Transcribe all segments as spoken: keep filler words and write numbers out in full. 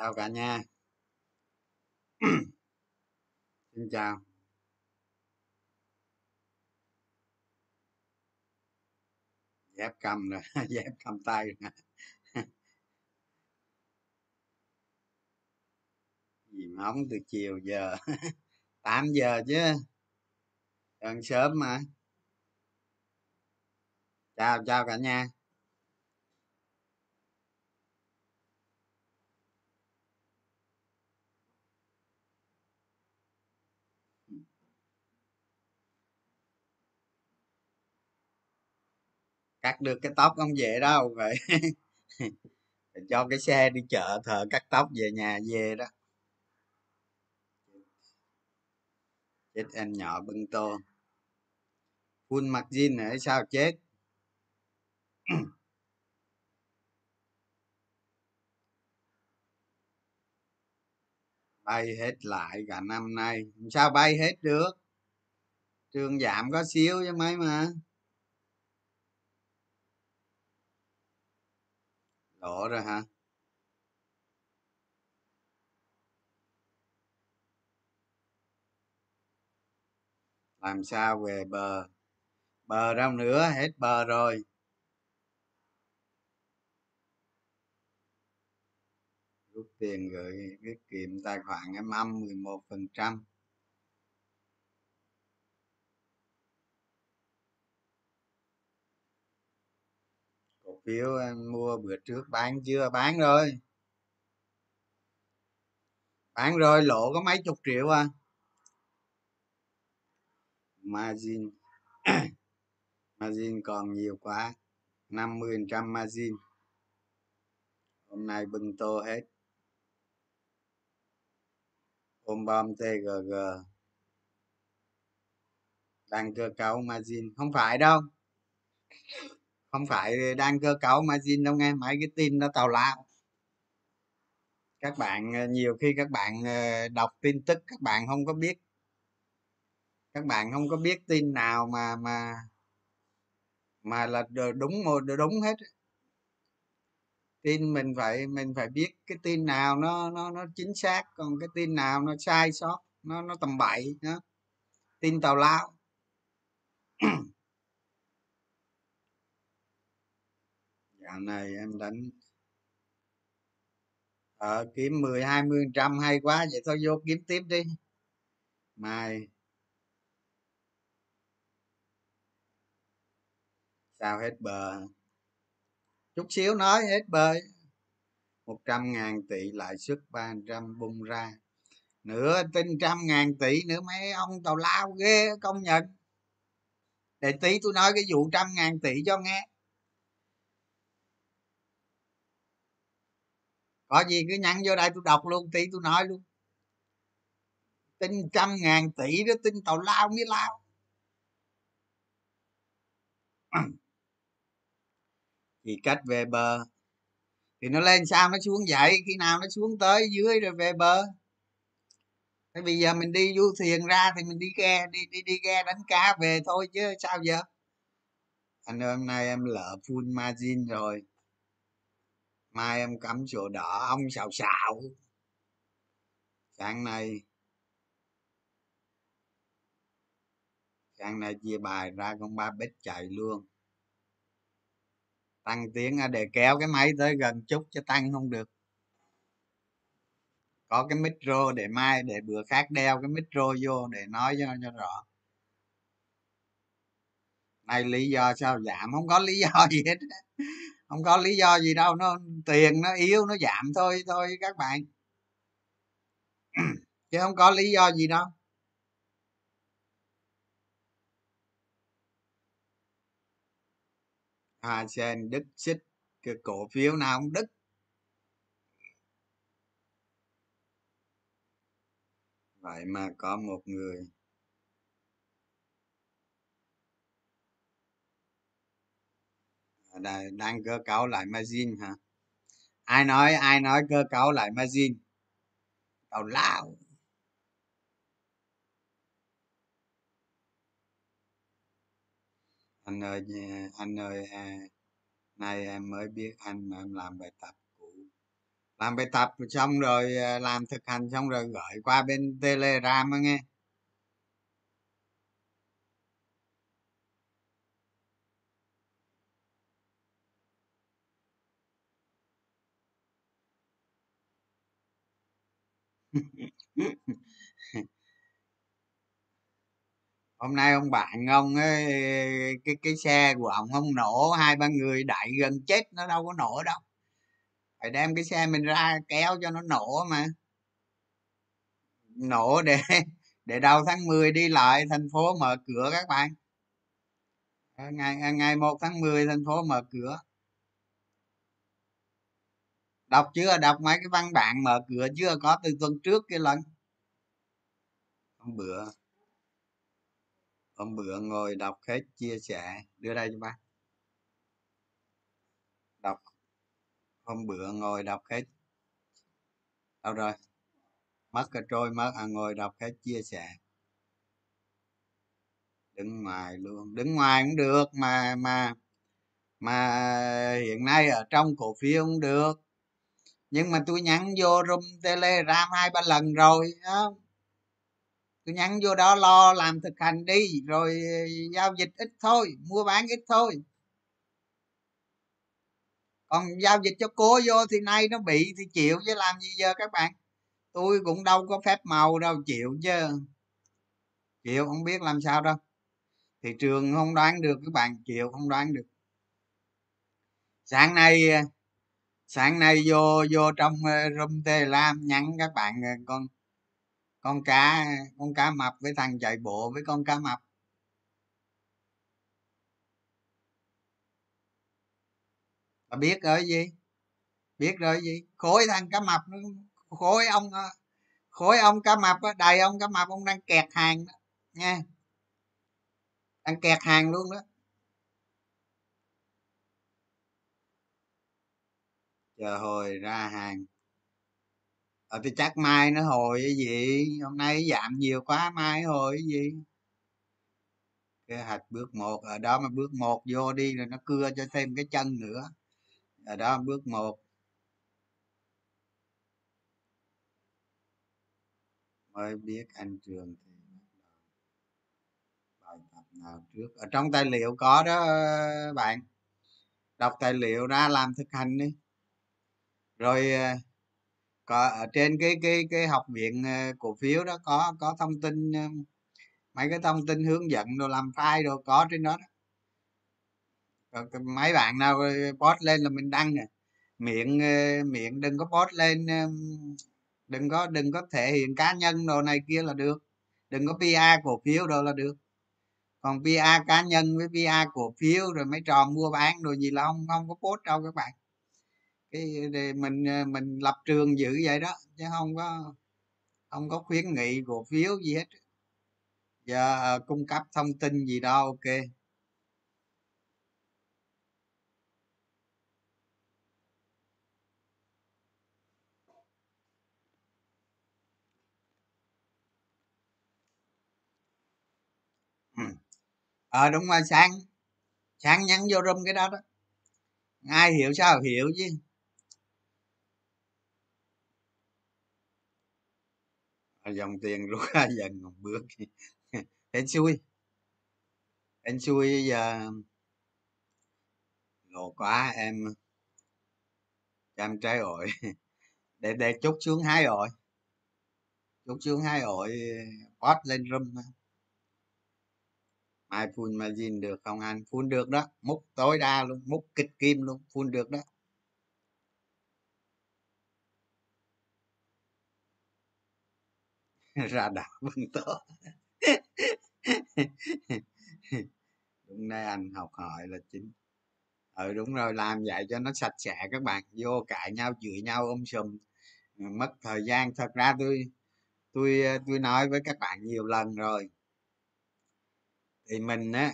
Chào cả nhà. Xin chào. Dép cầm rồi, dép cầm tay rồi. Gì mà hóng từ chiều giờ. tám giờ chứ. Đang sớm mà. Chào chào cả nhà. Cắt được cái tóc không dễ đâu vậy. Cho cái xe đi chợ thợ cắt tóc về nhà về đó. Chết em nhỏ bưng tô full mặc jean nữa sao chết. Bay hết lại cả năm nay sao bay hết được, trường giảm có xíu chứ mấy mà. Lỗ rồi hả? Làm sao về bờ? Bờ đâu nữa, hết bờ rồi. Rút tiền gửi tiết kiệm tài khoản em âm mười một phần trăm. Phiếu em mua bữa trước bán chưa? Bán rồi. Bán rồi, lỗ có mấy chục triệu à. Margin. Margin còn nhiều quá. năm mươi phần trăm margin. Hôm nay bưng tô hết. Ôm bom tê giê giê. Đang cơ cấu margin. Không phải đâu. Không phải đang cơ cấu margin đâu nghe, mấy cái tin nó tào lao. Các bạn nhiều khi các bạn đọc tin tức các bạn không có biết. Các bạn không có biết tin nào mà mà mà là đúng một đúng hết. Tin mình phải mình phải biết cái tin nào nó nó nó chính xác, còn cái tin nào nó sai sót, nó nó tầm bậy đó. Tin tào lao. Dạo này em đánh ở kiếm mười hai mươi phần trăm hay quá vậy thôi vô kiếm tiếp đi. Mai sao hết bờ chút xíu nói hết bờ. Một trăm ngàn tỷ lãi suất ba trăm bung ra nửa tin trăm ngàn tỷ nữa, mấy ông tào lao ghê công nhận. Để tí tôi nói cái vụ trăm ngàn tỷ cho nghe. Có gì cứ nhắn vô đây tôi đọc luôn, tí tôi nói luôn. Tin trăm ngàn tỷ đó, tin tàu lao mới lao. Thì cách về bờ thì nó lên sao nó xuống vậy, khi nào nó xuống tới dưới rồi về bờ. Thế bây giờ mình đi du thuyền ra thì mình đi ghe, đi đi đi ghe đánh cá về thôi chứ sao giờ. Anh ơi hôm nay em lỡ full margin rồi. Mai em cắm sổ đỏ ông xào xào. Sáng nay Sáng nay chia bài ra con ba bít chạy luôn. Tăng tiếng để kéo cái máy tới gần chút cho tăng không được. Có cái micro để mai, để bữa khác đeo cái micro vô để nói cho, cho rõ. Này lý do sao giảm? Không có lý do gì hết. Không có lý do gì đâu, nó tiền nó yếu nó giảm thôi thôi các bạn. Chứ không có lý do gì đâu. Hà sen Đức xích cái cổ phiếu nào không Đức. Vậy mà có một người đang cơ cấu lại margin hả? Ai nói ai nói cơ cấu lại margin? Tào lao. Anh ơi anh ơi, nay em mới biết anh mà em làm bài tập cũ. làm bài tập xong rồi làm thực hành xong rồi gửi qua bên Telegram á nghe. Hôm nay ông bạn ông ấy, cái cái xe của ông không nổ, hai ba người đẩy gần chết, nó đâu có nổ đâu, phải đem cái xe mình ra kéo cho nó nổ, mà nổ để để đầu tháng mười đi lại thành phố mở cửa các bạn. Ngày ngày một tháng mười thành phố mở cửa. Đọc chưa? Đọc mấy cái văn bản mở cửa chưa? Có từ tuần trước kia lần. Hôm bữa Hôm bữa ngồi đọc hết, chia sẻ, đưa đây cho bác. Đọc Hôm bữa ngồi đọc hết. Đâu rồi? Mất cái trôi mất à, ngồi đọc hết, chia sẻ. Đứng ngoài luôn. Đứng ngoài cũng được mà mà mà hiện nay ở trong cổ phiếu cũng được. Nhưng mà tôi nhắn vô room Telegram hai ba lần rồi đó. Tôi nhắn vô đó lo làm thực hành đi, rồi giao dịch ít thôi, mua bán ít thôi. Còn giao dịch cho cố vô thì nay nó bị thì chịu chứ làm gì giờ các bạn. Tôi cũng đâu có phép màu đâu, chịu chứ. Chịu không biết làm sao đâu. Thị trường không đoán được các bạn, chịu không đoán được. Sáng nay sáng nay vô vô trong room Telegram nhắn các bạn, con con cá con cá mập với thằng chạy bộ với con cá mập. Mà biết rồi gì biết rồi gì khối thằng cá mập nó, khối ông khối ông cá mập đầy ông cá mập, ông đang kẹt hàng đó nha, đang kẹt hàng luôn đó. Giờ hồi ra hàng ờ thì chắc mai nó hồi cái gì, hôm nay giảm nhiều quá mai hồi cái gì. Cái hạch bước một ở đó mà, bước một vô đi rồi nó cưa cho thêm cái chân nữa ở đó, bước một mới biết anh Trường thì bài tập nào trước ở trong tài liệu có đó bạn, đọc tài liệu ra làm thực hành đi. Rồi có ở trên cái cái cái học viện cổ phiếu đó có có thông tin, mấy cái thông tin hướng dẫn đồ làm file đồ có trên đó, đó. Mấy bạn nào post lên là mình đăng nè, miệng miệng đừng có post lên, đừng có đừng có thể hiện cá nhân đồ này kia là được, đừng có pê e cổ phiếu đồ là được. Còn pê e cá nhân với pê e cổ phiếu rồi mấy trò mua bán đồ gì là không không có post đâu các bạn. Cái mình mình lập trường giữ vậy đó chứ không có không có khuyến nghị cổ phiếu gì hết. Giờ cung cấp thông tin gì đó ok. Ờ à, đúng rồi, sáng sáng nhắn vô room cái đó đó, ai hiểu sao hiểu chứ. Dòng tiền rút ra dần một bước. Hên xui hên xui giờ lộ quá em em trái ổi để để chút xuống hai ổi chút xuống hai ổi post lên room. Mai full margin được không anh? Full được đó, múc tối đa luôn, múc kịch kim luôn, full được đó. Ra đảo bưng to. Đúng đây, anh học hỏi là chính. Ừ đúng rồi, làm vậy cho nó sạch sẽ các bạn, vô cãi nhau chửi nhau um sùm mất thời gian. Thật ra tôi tôi tôi nói với các bạn nhiều lần rồi thì mình á,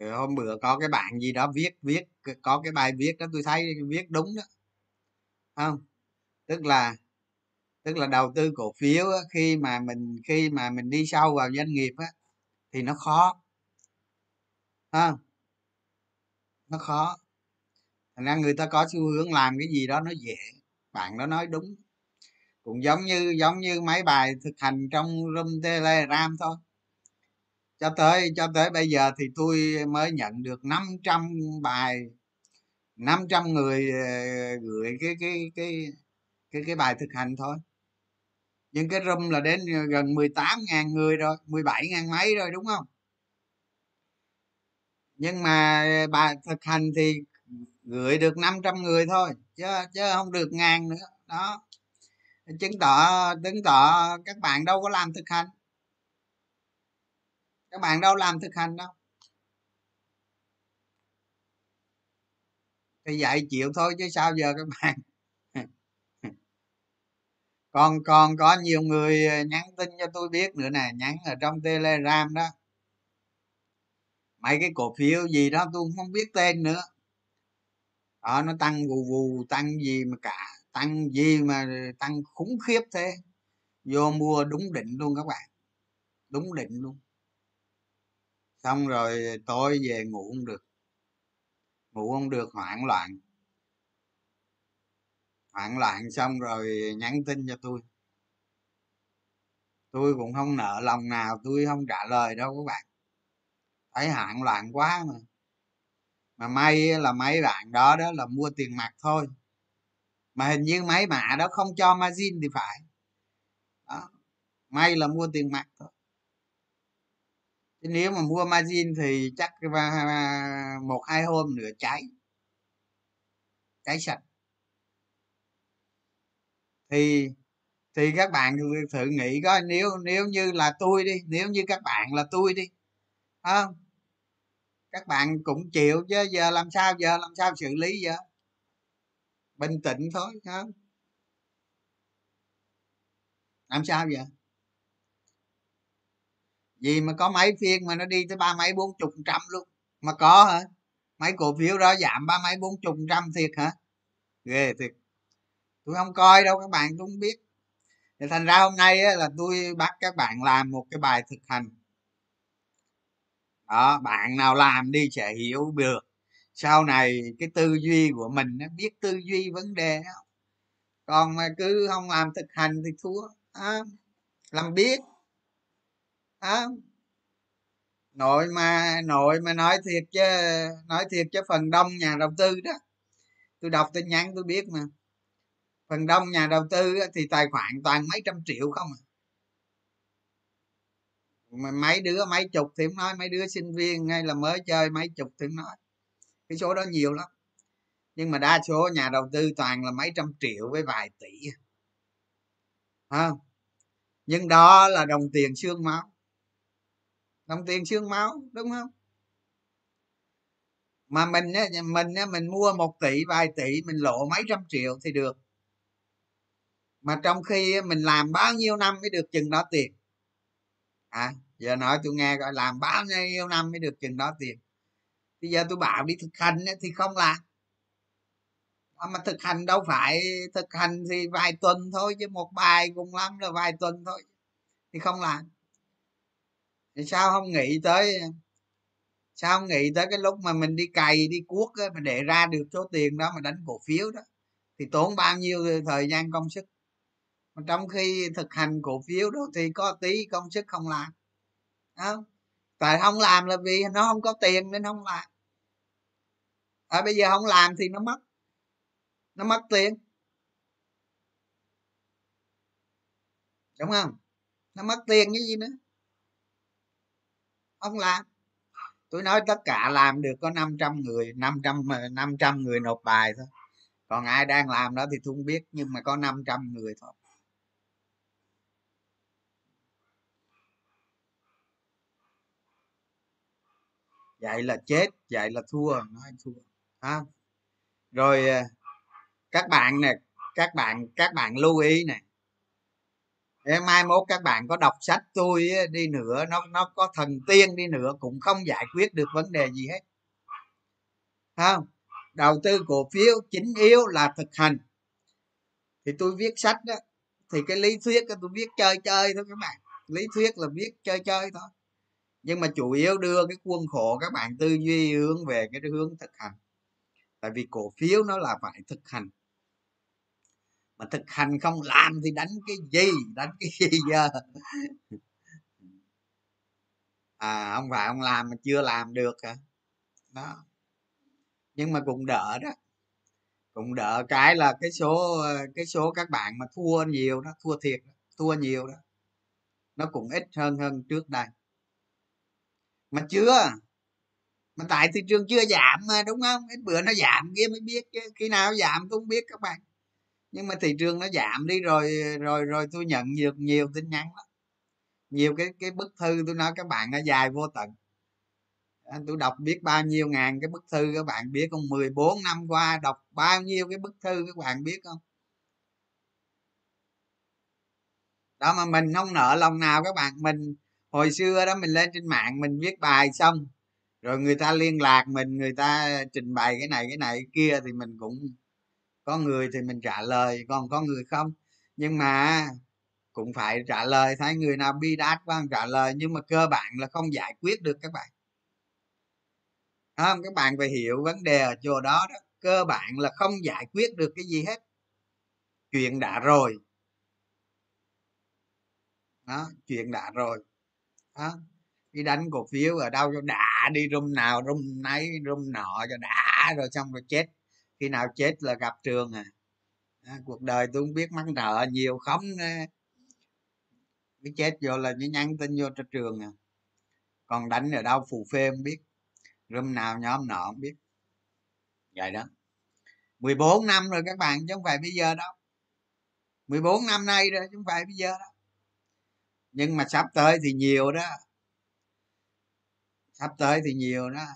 hôm bữa có cái bạn gì đó viết viết có cái bài viết đó tôi thấy viết đúng đó không, tức là tức là đầu tư cổ phiếu á, khi mà mình khi mà mình đi sâu vào doanh nghiệp á thì nó khó ha, nó khó, thành ra người ta có xu hướng làm cái gì đó nó dễ bạn đó nói đúng. Cũng giống như giống như mấy bài thực hành trong room Telegram thôi. Cho tới cho tới bây giờ thì tôi mới nhận được năm trăm bài, năm trăm người gửi cái cái cái cái cái bài thực hành thôi. Nhưng cái room là đến gần mười tám nghìn người rồi, mười bảy nghìn mấy rồi đúng không? Nhưng mà bài thực hành thì gửi được năm trăm người thôi, chứ chứ không được ngàn nữa. Đó. Chứng tỏ chứng tỏ các bạn đâu có làm thực hành. Các bạn đâu làm thực hành đâu. Thì dạy chịu thôi chứ sao giờ các bạn. Còn còn có nhiều người nhắn tin cho tôi biết nữa nè, nhắn ở trong Telegram đó. Mấy cái cổ phiếu gì đó tôi không biết tên nữa. Đó, nó tăng vù vù, tăng gì mà cả, tăng gì mà tăng khủng khiếp thế. Vô mua đúng định luôn các bạn. Đúng định luôn. Xong rồi tối về ngủ không được. Ngủ không được, hoảng loạn. Hoảng loạn xong rồi nhắn tin cho tôi. Tôi cũng không nợ lòng nào, tôi không trả lời đâu các bạn. Thấy hoảng loạn quá mà. Mà may là mấy bạn đó đó là mua tiền mặt thôi. Mà hình như mấy mạ đó không cho margin thì phải. Đó. May là mua tiền mặt thôi. Chứ nếu mà mua margin thì chắc một hai hôm nữa cháy. Cháy sạch. Thì thì các bạn thử nghĩ coi, nếu nếu như là tôi đi, nếu như các bạn là tôi đi. Không? Các bạn cũng chịu chứ giờ làm sao giờ làm sao xử lý giờ? Bình tĩnh thôi không? Làm sao vậy? Vì mà có mấy phiên mà nó đi tới ba mấy bốn chục trăm luôn. Mà có hả? Mấy cổ phiếu đó giảm ba mấy bốn chục trăm thiệt hả? Ghê thiệt. Tôi không coi đâu các bạn, tôi không biết. Thì thành ra hôm nay á, là tôi bắt các bạn làm một cái bài thực hành. Đó, bạn nào làm đi sẽ hiểu được. Sau này cái tư duy của mình nó biết tư duy vấn đề đó. Còn mà cứ không làm thực hành thì thua à, làm biết à. Nội mà nội mà nói thiệt chứ nói thiệt chứ phần đông nhà đầu tư đó, tôi đọc tin nhắn tôi biết mà, phần đông nhà đầu tư thì tài khoản toàn mấy trăm triệu không à. Mà mấy đứa mấy chục thì không nói, mấy đứa sinh viên hay là mới chơi mấy chục thì không nói, cái số đó nhiều lắm. Nhưng mà đa số nhà đầu tư toàn là mấy trăm triệu với vài tỷ à. Nhưng đó là đồng tiền xương máu, đồng tiền xương máu đúng không? Mà mình á, mình á, mình mua một tỷ vài tỷ mình lộ mấy trăm triệu thì được, mà trong khi mình làm bao nhiêu năm mới được chừng đó tiền à. Giờ nói tôi nghe coi, làm bao nhiêu năm mới được chừng đó tiền. Bây giờ tôi bảo đi thực hành thì không làm. Mà thực hành đâu phải, thực hành thì vài tuần thôi, chứ một bài cùng lắm là vài tuần thôi. Thì không làm. Thì sao không nghĩ tới, sao không nghĩ tới cái lúc mà mình đi cày, đi cuốc á, mà để ra được số tiền đó mà đánh cổ phiếu đó. Thì tốn bao nhiêu thời gian công sức. Mà trong khi thực hành cổ phiếu đó thì có tí công sức không làm. Đó. Tại không làm là vì nó không có tiền nên không làm. À, bây giờ không làm thì nó mất. Nó mất tiền. Đúng không? Nó mất tiền cái gì nữa. Không làm. Tôi nói tất cả làm được có năm trăm người, năm trăm người nộp bài thôi. Còn ai đang làm đó thì tôi không biết, nhưng mà có năm trăm người thôi. Vậy là chết, vậy là thua, nói thua. À. Rồi các bạn nè, các bạn các bạn lưu ý nè. Để mai mốt các bạn có đọc sách tôi đi nữa, nó nó có thần tiên đi nữa cũng không giải quyết được vấn đề gì hết. Không? Đầu tư cổ phiếu chính yếu là thực hành. Thì tôi viết sách đó, thì cái lý thuyết đó tôi viết chơi chơi thôi các bạn. Lý thuyết là viết chơi chơi thôi. Nhưng mà chủ yếu đưa cái khuôn khổ các bạn tư duy hướng về cái hướng thực hành. Tại vì cổ phiếu nó là phải thực hành. mà thực hành không làm thì đánh cái gì, đánh cái gì giờ. À, không phải ông làm mà chưa làm được hả? Đó. Nhưng mà cũng đỡ đó, cũng đỡ cái là cái số cái số các bạn mà thua nhiều đó, thua thiệt, thua nhiều đó, nó cũng ít hơn hơn trước đây. Mà chưa, mà tại thị trường chưa giảm mà, đúng không? Ít bữa nó giảm kia mới biết chứ, khi nào nó giảm tôi không biết các bạn. Nhưng mà thị trường nó giảm đi rồi rồi rồi tôi nhận được nhiều, nhiều tin nhắn lắm, nhiều cái cái bức thư tôi nói các bạn nó dài vô tận. Tôi đọc biết bao nhiêu ngàn cái bức thư các bạn biết không? mười bốn năm qua đọc bao nhiêu cái bức thư các bạn biết không? Đó, mà mình không nợ lòng nào các bạn. Mình hồi xưa đó mình lên trên mạng mình viết bài xong rồi người ta liên lạc mình, người ta trình bày cái này cái này cái kia thì mình cũng có người thì mình trả lời, còn có người không. Nhưng mà cũng phải trả lời, thấy người nào bi đát quá trả lời, nhưng mà cơ bản là không giải quyết được các bạn. Không, các bạn phải hiểu vấn đề ở chỗ đó, đó cơ bản là không giải quyết được cái gì hết, chuyện đã rồi đó, chuyện đã rồi đó. Đi đánh cổ phiếu ở đâu cho đã đi, rung nào rung nấy rung nọ cho đã rồi xong rồi chết, khi nào chết là gặp trường à. Đó, cuộc đời tôi không biết mắc nợ nhiều không, cái chết vô là nhắn tin vô cho trường à, còn đánh ở đâu phù phê không biết, rung nào nhóm nọ không biết. Vậy đó, mười bốn năm rồi các bạn, chứ không phải bây giờ đâu, mười bốn năm nay rồi chứ không phải bây giờ đâu. Nhưng mà sắp tới thì nhiều đó, sắp tới thì nhiều đó.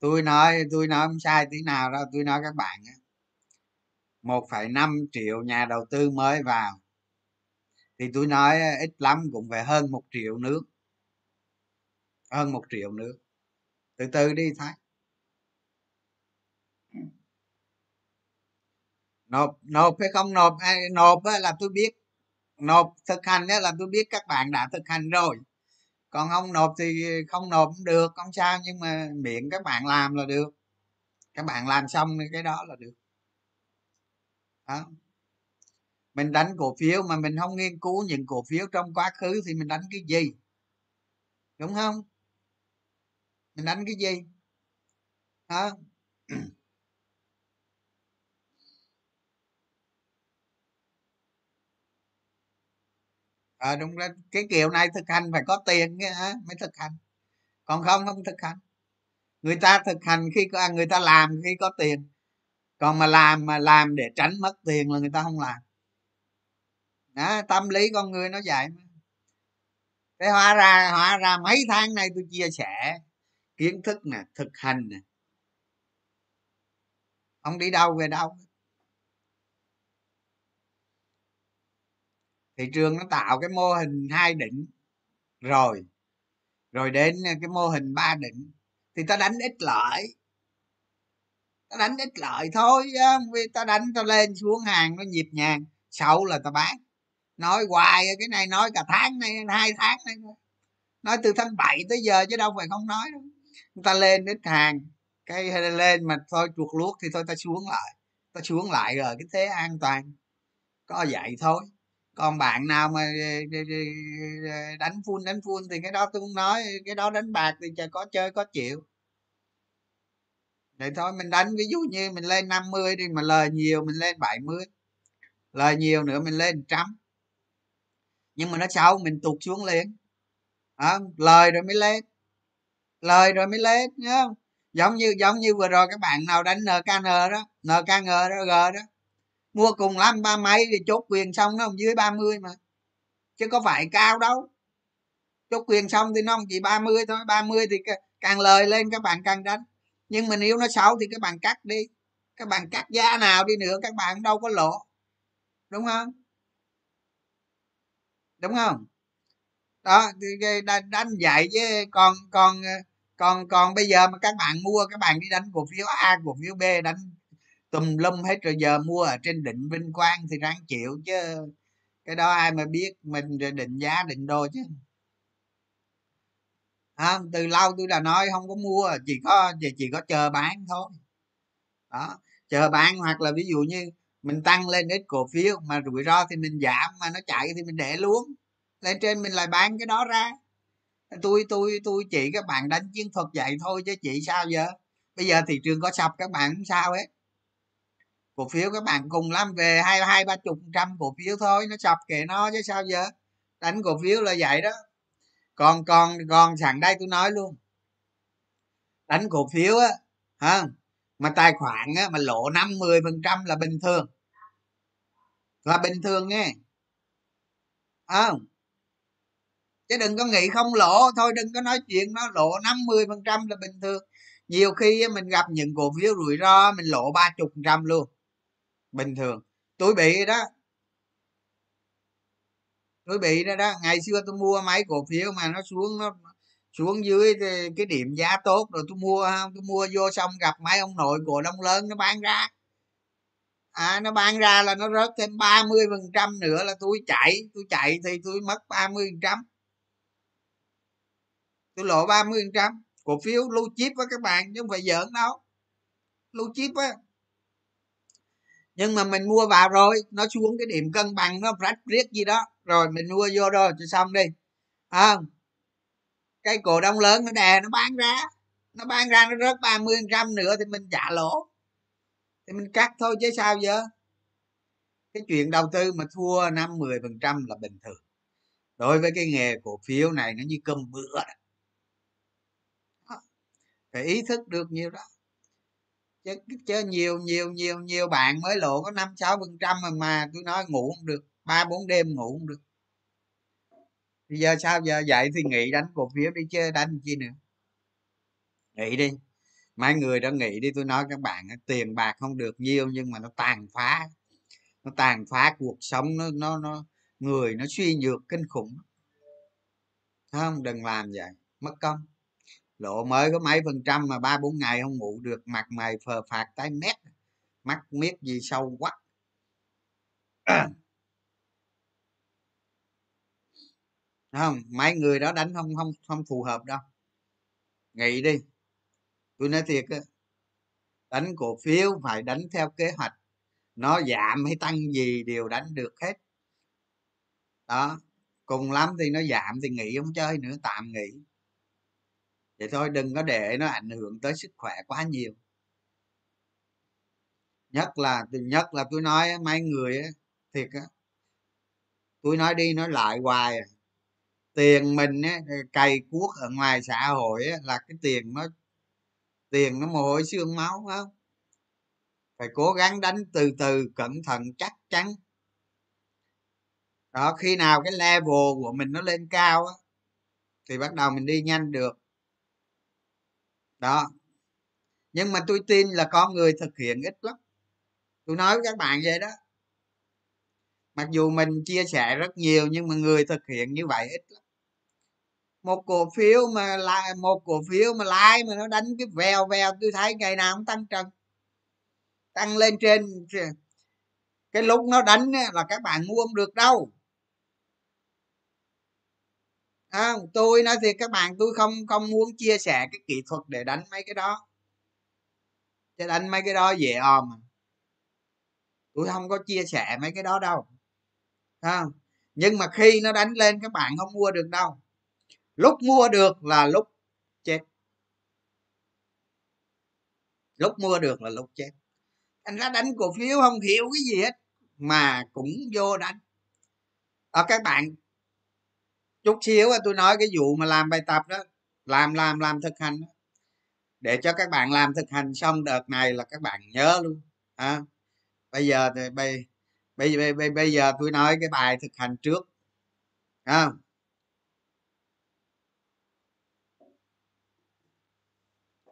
Tôi nói tôi nói không sai tí nào đâu, tôi nói các bạn á, một phẩy năm triệu nhà đầu tư mới vào thì tôi nói ít lắm cũng phải hơn một triệu nước, hơn một triệu nước. Từ từ đi Thái, nộp nộp hay không nộp, hay nộp là tôi biết, nộp thực hành là tôi biết các bạn đã thực hành rồi, còn không nộp thì không nộp cũng được, không sao, nhưng mà miệng các bạn làm là được, các bạn làm xong cái đó là được. Đó, mình đánh cổ phiếu mà mình không nghiên cứu những cổ phiếu trong quá khứ thì mình đánh cái gì, đúng không? Mình đánh cái gì đó. À, đúng rồi, cái kiểu này thực hành phải có tiền á mới thực hành, còn không không thực hành. Người ta thực hành khi có, người ta làm khi có tiền, còn mà làm mà làm để tránh mất tiền là người ta không làm. Đó, tâm lý con người nó vậy. Thế hóa ra hóa ra mấy tháng nay tôi chia sẻ kiến thức nè, thực hành nè, không đi đâu về đâu. Thị trường nó tạo cái mô hình hai đỉnh rồi, rồi đến cái mô hình ba đỉnh thì ta đánh ít lợi, ta đánh ít lợi thôi, vì ta đánh ta lên xuống hàng nó nhịp nhàng, xấu là ta bán. Nói hoài cái này, nói cả tháng nay, hai tháng nay, nói từ tháng bảy tới giờ chứ đâu phải không nói đâu. Người ta lên ít hàng cái lên mà thôi chuột luốc thì thôi ta xuống lại, ta xuống lại rồi cái thế an toàn, có vậy thôi. Còn bạn nào mà đánh full đánh full thì cái đó tôi cũng nói, cái đó đánh bạc thì trời có chơi có chịu. Để thôi mình đánh, ví dụ như mình lên năm mươi đi mà lời nhiều mình lên bảy mươi, lời nhiều nữa mình lên một trăm, nhưng mà nó xấu mình tụt xuống liền. À, lời rồi mới lên, lời rồi mới lên, nhớ không? Giống như giống như vừa rồi các bạn nào đánh en ca en đó, en ca en đó, G đó, mua cùng lắm ba mấy thì chốt quyền xong nó không dưới ba mươi mà, chứ có phải cao đâu. Chốt quyền xong thì nó không chỉ ba mươi thôi, ba mươi thì càng lời lên các bạn càng đánh. Nhưng mà nếu nó xấu thì các bạn cắt đi, các bạn cắt giá nào đi nữa các bạn đâu có lỗ, đúng không? Đúng không? Đó thì đánh vậy chứ còn còn còn còn bây giờ mà các bạn mua, các bạn đi đánh cổ phiếu A cổ phiếu B đánh tùm lum hết rồi, giờ mua ở trên đỉnh Vinh Quang thì ráng chịu chứ, cái đó ai mà biết, mình định giá định đồ chứ. À, từ lâu tôi đã nói không có mua, chỉ có chỉ có chờ bán thôi đó, chờ bán. Hoặc là ví dụ như mình tăng lên ít cổ phiếu mà rủi ro thì mình giảm, mà nó chạy thì mình để luôn, lên trên mình lại bán cái đó ra. Tôi tôi tôi chỉ các bạn đánh chiến thuật vậy thôi chứ chị sao giờ. Bây giờ thị trường có sập các bạn không sao hết, cổ phiếu các bạn cùng lắm về hai hai ba chục trăm cổ phiếu thôi, nó sập kệ nó chứ sao giờ. Đánh cổ phiếu là vậy đó. Còn còn còn sẵn đây tôi nói luôn, đánh cổ phiếu á hả, mà tài khoản á mà lỗ năm mươi phần trăm là bình thường, là bình thường nghe không, chứ đừng có nghĩ không lỗ thôi, đừng có nói chuyện nó lỗ năm mươi phần trăm là bình thường. Nhiều khi mình gặp những cổ phiếu rủi ro mình lỗ ba chục phần trăm luôn, bình thường. Tôi bị đó, tôi bị đó đó. Ngày xưa tôi mua mấy cổ phiếu mà nó xuống nó xuống dưới cái điểm giá tốt rồi tôi mua, tôi mua vô xong gặp mấy ông nội cổ đông lớn nó bán ra, à nó bán ra là nó rớt thêm ba mươi phần trăm nữa là tôi chạy, tôi chạy thì tôi mất ba mươi phần trăm, tôi lộ ba mươi phần trăm. Cổ phiếu blue chip á các bạn, chứ không phải giỡn đâu, blue chip á. Nhưng mà mình mua vào rồi nó xuống cái điểm cân bằng, nó rách riết gì đó rồi mình mua vô rồi cho xong đi à, cái cổ đông lớn nó đè nó bán ra, nó bán ra nó rớt ba mươi phần trăm nữa thì mình trả lỗ thì mình cắt thôi chứ sao giờ. Cái chuyện đầu tư mà thua năm mười phần trăm là bình thường, đối với cái nghề cổ phiếu này nó như cơm bữa đó. Phải ý thức được nhiều đó chứ, chứ nhiều nhiều nhiều nhiều bạn mới lộ có năm sáu phần trăm mà mà tôi nói ngủ không được, ba bốn đêm ngủ không được. Bây giờ sao giờ dậy thì nghĩ đánh cổ phiếu đi chứ đánh chi nữa, nghĩ đi. Mấy người đã nghĩ đi, tôi nói các bạn tiền bạc không được nhiều nhưng mà nó tàn phá, nó tàn phá cuộc sống, nó nó nó người nó suy nhược kinh khủng. Không, đừng làm vậy, mất công. Lộ mới có mấy phần trăm mà ba bốn ngày không ngủ được, mặt mày phờ phạt tái mét, mắt miết gì sâu quá. Không, mấy người đó đánh không không không phù hợp đâu, nghĩ đi. Tôi nói thiệt á, đánh cổ phiếu phải đánh theo kế hoạch, nó giảm hay tăng gì đều đánh được hết đó. Cùng lắm thì nó giảm thì nghỉ, không chơi nữa tạm nghỉ vậy thôi, đừng có để nó ảnh hưởng tới sức khỏe quá nhiều. Nhất là nhất là tôi nói mấy người á, thiệt á, tôi nói đi nói lại hoài à, tiền mình á cày cuốc ở ngoài xã hội á, là cái tiền nó tiền nó mồ hôi xương máu, phải không? Phải cố gắng đánh từ từ, cẩn thận, chắc chắn đó. Khi nào cái level của mình nó lên cao á thì bắt đầu mình đi nhanh được đó. Nhưng mà tôi tin là có người thực hiện ít lắm, tôi nói với các bạn vậy đó. Mặc dù mình chia sẻ rất nhiều nhưng mà người thực hiện như vậy ít lắm. Một cổ phiếu mà lại một cổ phiếu mà lái mà nó đánh cái vèo vèo, tôi thấy ngày nào cũng tăng trần, tăng lên trên. Cái lúc nó đánh là các bạn mua không được đâu. À, tôi nói thiệt các bạn, tôi không không muốn chia sẻ cái kỹ thuật để đánh mấy cái đó, chứ đánh mấy cái đó dễ òm. Tôi không có chia sẻ mấy cái đó đâu à, nhưng mà khi nó đánh lên các bạn không mua được đâu. Lúc mua được là lúc chết, lúc mua được là lúc chết. Anh ra đánh cổ phiếu không hiểu cái gì hết mà cũng vô đánh đó các bạn. Chút xíu tôi nói cái vụ mà làm bài tập đó, làm làm làm thực hành đó. Để cho các bạn làm thực hành xong đợt này là các bạn nhớ luôn à. Bây giờ thì bây, bây, bây, bây, bây giờ tôi nói cái bài thực hành trước à.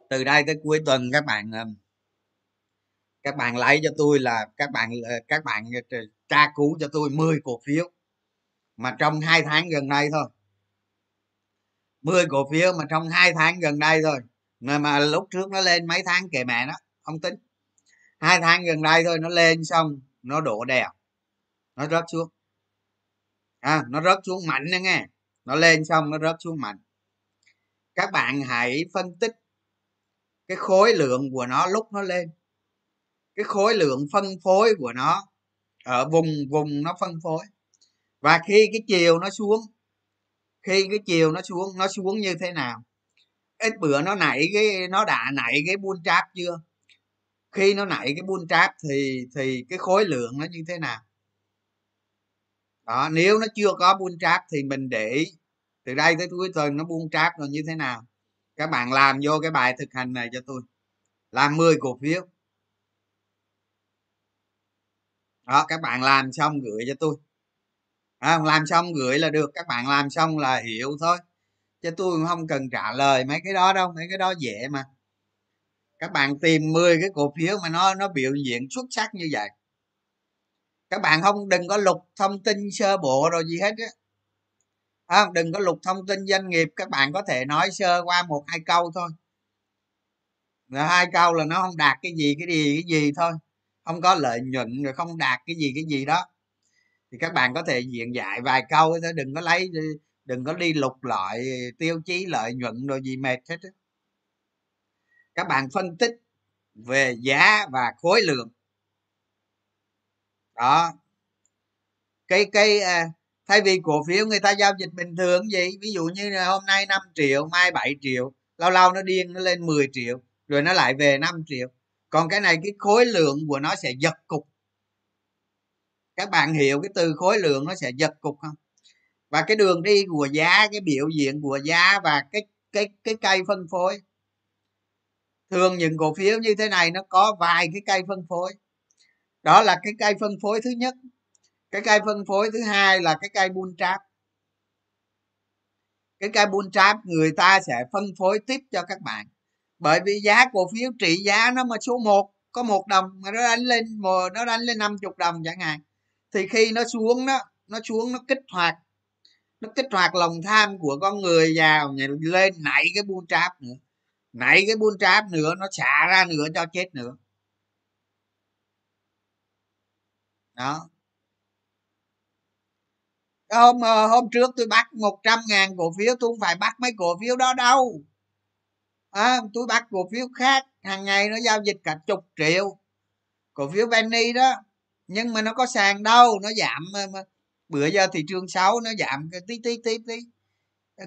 Từ đây tới cuối tuần các bạn các bạn lấy cho tôi là các bạn các bạn tra cứu cho tôi mười cổ phiếu mà trong hai tháng gần đây thôi, mười cổ phiếu mà trong hai tháng gần đây thôi. Người mà lúc trước nó lên mấy tháng kệ mẹ nó không tính, hai tháng gần đây thôi nó lên xong nó đổ đèo, nó rớt xuống à, nó rớt xuống mạnh nữa nghe, nó lên xong nó rớt xuống mạnh. Các bạn hãy phân tích cái khối lượng của nó lúc nó lên, cái khối lượng phân phối của nó ở vùng vùng nó phân phối. Và khi cái chiều nó xuống, khi cái chiều nó xuống nó xuống như thế nào, ít bữa nó nảy cái nó đã nảy cái bull trap chưa, khi nó nảy cái bull trap thì thì cái khối lượng nó như thế nào đó. Nếu nó chưa có bull trap thì mình để ý từ đây tới cuối tuần nó bull trap rồi như thế nào. Các bạn làm vô cái bài thực hành này cho tôi, làm mười cổ phiếu đó, các bạn làm xong gửi cho tôi. À, làm xong gửi là được, các bạn làm xong là hiểu thôi, chứ tôi không cần trả lời mấy cái đó đâu, mấy cái đó dễ mà. Các bạn tìm mười cái cổ phiếu mà nó nó biểu diễn xuất sắc như vậy. Các bạn không đừng có lục thông tin sơ bộ rồi gì hết á, à, đừng có lục thông tin doanh nghiệp. Các bạn có thể nói sơ qua một hai câu thôi, là hai câu là nó không đạt cái gì cái gì cái gì thôi, không có lợi nhuận rồi không đạt cái gì cái gì đó, thì các bạn có thể diễn giải vài câu thôi, đừng có lấy đừng có đi lục loại tiêu chí lợi nhuận rồi gì mệt hết. Các bạn phân tích về giá và khối lượng đó. Cái cái thay vì cổ phiếu người ta giao dịch bình thường gì, ví dụ như là hôm nay năm triệu, mai bảy triệu, lâu lâu nó điên nó lên mười triệu rồi nó lại về năm triệu. Còn cái này cái khối lượng của nó sẽ giật cục. Các bạn hiểu cái từ khối lượng nó sẽ giật cục không? Và cái đường đi của giá, cái biểu diễn của giá và cái cái cái cây phân phối. Thường những cổ phiếu như thế này nó có vài cái cây phân phối. Đó là cái cây phân phối thứ nhất. Cái cây phân phối thứ hai là cái cây bull trap. Cái cây bull trap người ta sẽ phân phối tiếp cho các bạn. Bởi vì giá cổ phiếu trị giá nó mà số một có một đồng mà nó đánh lên nó đánh lên năm mươi đồng chẳng hạn, thì khi nó xuống đó nó xuống nó kích hoạt nó kích hoạt lòng tham của con người giàu lên, nảy cái bull trap nữa nảy cái bull trap nữa nó xả ra nữa cho chết nữa đó. Hôm hôm trước tôi bắt một trăm ngàn cổ phiếu, tôi không phải bắt mấy cổ phiếu đó đâu. À, tôi bắt cổ phiếu khác hàng ngày nó giao dịch cả chục triệu cổ phiếu penny đó, nhưng mà nó có sàn đâu, nó giảm mà, mà. Bữa giờ thị trường xấu nó giảm cái tí tí tí tí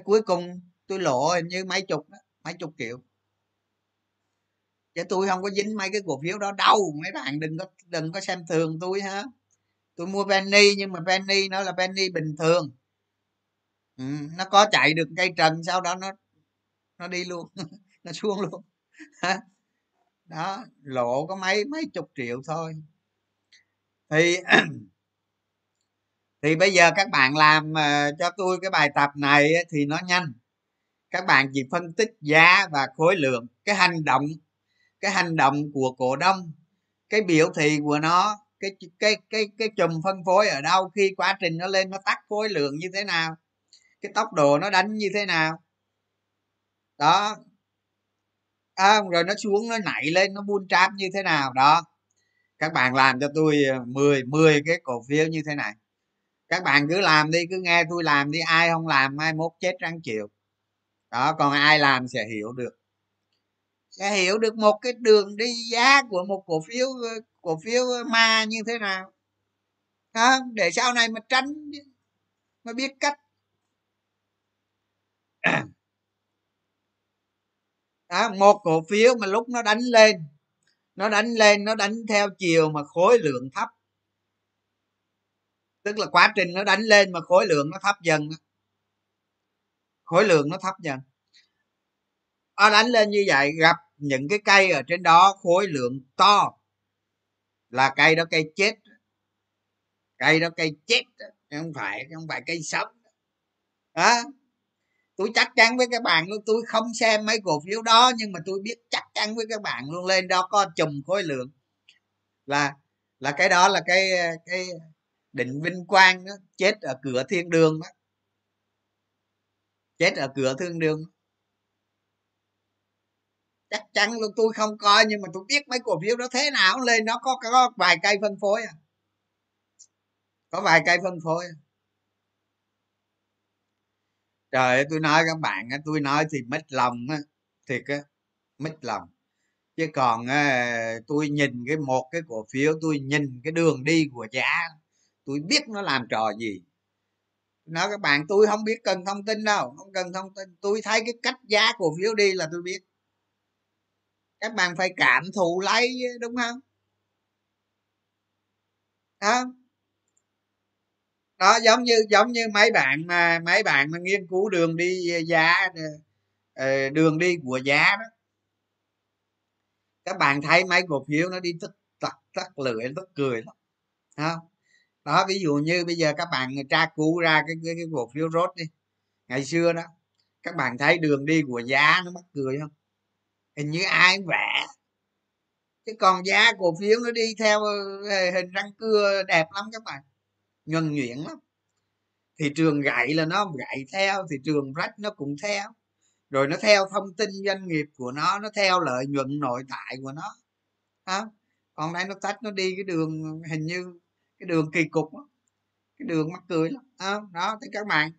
cuối cùng tôi lộ hình như mấy chục đó, mấy chục triệu, chứ tôi không có dính mấy cái cổ phiếu đó đâu. Mấy bạn đừng có đừng có xem thường tôi ha. Tôi mua penny nhưng mà penny nó là penny bình thường, ừ, nó có chạy được cây trần sau đó nó nó đi luôn nó xuống luôn đó, lộ có mấy mấy chục triệu thôi. Thì thì bây giờ các bạn làm cho tôi cái bài tập này thì nó nhanh. Các bạn chỉ phân tích giá và khối lượng, cái hành động cái hành động của cổ đông, cái biểu thị của nó, cái cái cái cái chùm phân phối ở đâu, khi quá trình nó lên nó tắt khối lượng như thế nào, cái tốc độ nó đánh như thế nào đó, à, rồi nó xuống nó nảy lên nó bull trap như thế nào đó. Các bạn làm cho tôi mười cái cổ phiếu như thế này. Các bạn cứ làm đi, cứ nghe tôi làm đi, ai không làm mai mốt chết răng chịu đó. Còn ai làm sẽ hiểu được sẽ hiểu được một cái đường đi giá của một cổ phiếu cổ phiếu ma như thế nào đó, để sau này mà tránh mà biết cách. Đó, một cổ phiếu mà lúc nó đánh lên nó đánh lên nó đánh theo chiều mà khối lượng thấp, tức là quá trình nó đánh lên mà khối lượng nó thấp dần khối lượng nó thấp dần nó đánh lên như vậy, gặp những cái cây ở trên đó khối lượng to là cây đó cây chết cây đó cây chết không phải không phải cây sống đó. Tôi chắc chắn với các bạn luôn, tôi không xem mấy cổ phiếu đó, nhưng mà tôi biết chắc chắn với các bạn luôn, lên đó có chùm khối lượng là là cái đó là cái cái Định Vinh Quang đó, chết ở cửa thiên đường đó. chết ở cửa thiên đường chắc chắn luôn. Tôi không coi nhưng mà tôi biết mấy cổ phiếu đó thế nào lên nó có có vài cây phân phối à. có vài cây phân phối à. Trời ơi, tôi nói các bạn, tôi nói thì mít lòng á, thiệt á, mít lòng. chứ còn à, tôi nhìn cái một cái cổ phiếu, tôi nhìn cái đường đi của giá, tôi biết nó làm trò gì. Nói các bạn, tôi không biết cần thông tin đâu, không cần thông tin, tôi thấy cái cách giá cổ phiếu đi là tôi biết. Các bạn phải cảm thụ lấy, đúng không? Đó, đó giống như giống như mấy bạn mà mấy bạn mà nghiên cứu đường đi giá, đường đi của giá đó, các bạn thấy mấy cổ phiếu nó đi tất tật tất lưỡi, tất cười lắm, không? Đó, ví dụ như bây giờ các bạn tra cứu ra cái cái, cái cổ phiếu rốt đi ngày xưa đó, các bạn thấy đường đi của giá nó mắc cười không? Hình như ai cũng vẽ, chứ còn giá cổ phiếu nó đi theo hình răng cưa đẹp lắm các bạn, nhuần nhuyễn lắm. Thị trường gậy là nó gậy theo, thị trường rách nó cũng theo, rồi nó theo thông tin doanh nghiệp của nó, nó theo lợi nhuận nội tại của nó. Đó, còn đây nó tách, nó đi cái đường hình như cái đường kỳ cục đó, cái đường mắc cười lắm. Đó, đó thì các bạn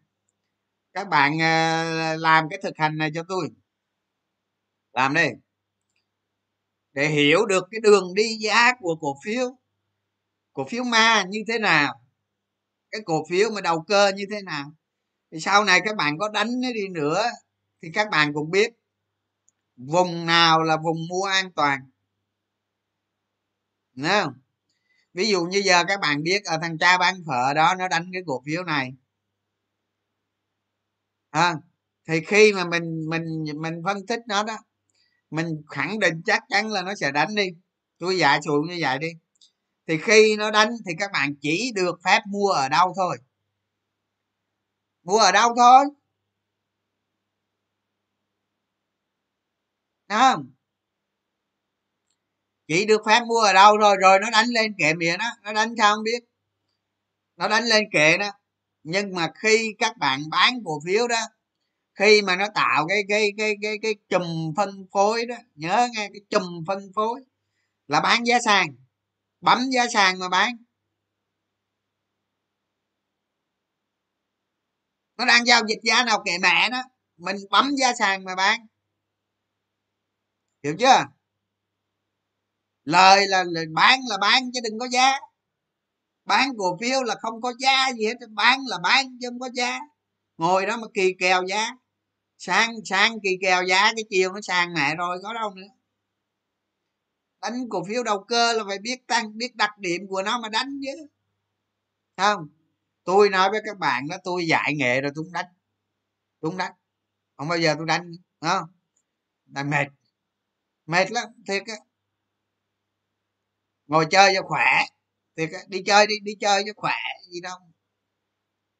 các bạn làm cái thực hành này cho tôi, làm đi, để hiểu được cái đường đi giá của cổ phiếu cổ phiếu ma như thế nào, cái cổ phiếu mà đầu cơ như thế nào, thì sau này các bạn có đánh nó đi nữa thì các bạn cũng biết vùng nào là vùng mua an toàn, đúng không? Ví dụ như giờ các bạn biết ở thằng cha bán phở đó, nó đánh cái cổ phiếu này à, thì khi mà mình mình mình phân tích nó đó, mình khẳng định chắc chắn là nó sẽ đánh đi, tôi giả sử như vậy đi, thì khi nó đánh thì các bạn chỉ được phép mua ở đâu thôi, mua ở đâu thôi, đúng không? Chỉ được phép mua ở đâu rồi, rồi nó đánh lên kệ miệng đó, nó đánh sao không biết, nó đánh lên kệ đó. Nhưng mà khi các bạn bán cổ phiếu đó, khi mà nó tạo cái cái cái cái cái chùm phân phối đó, nhớ nghe, cái chùm phân phối là bán giá sàn, bấm giá sàn mà bán. Nó đang giao dịch giá nào kệ mẹ đó, mình bấm giá sàn mà bán, hiểu chưa? Lời là, là bán là bán chứ đừng có giá, bán cổ phiếu là không có giá gì hết, bán là bán chứ không có giá. Ngồi đó mà kỳ kèo giá, sáng sáng kỳ kèo giá, cái chiều nó sàn mẹ rồi, có đâu nữa. Đánh cổ phiếu đầu cơ là phải biết tăng, biết đặc điểm của nó mà đánh chứ. Không, tôi nói với các bạn đó, tôi dạy nghệ rồi tôi cũng đánh, tôi cũng đánh, không bao giờ tôi đánh, không, là mệt, mệt lắm thiệt á. Ngồi chơi cho khỏe, thiệt á, đi chơi đi, đi chơi cho khỏe gì đâu.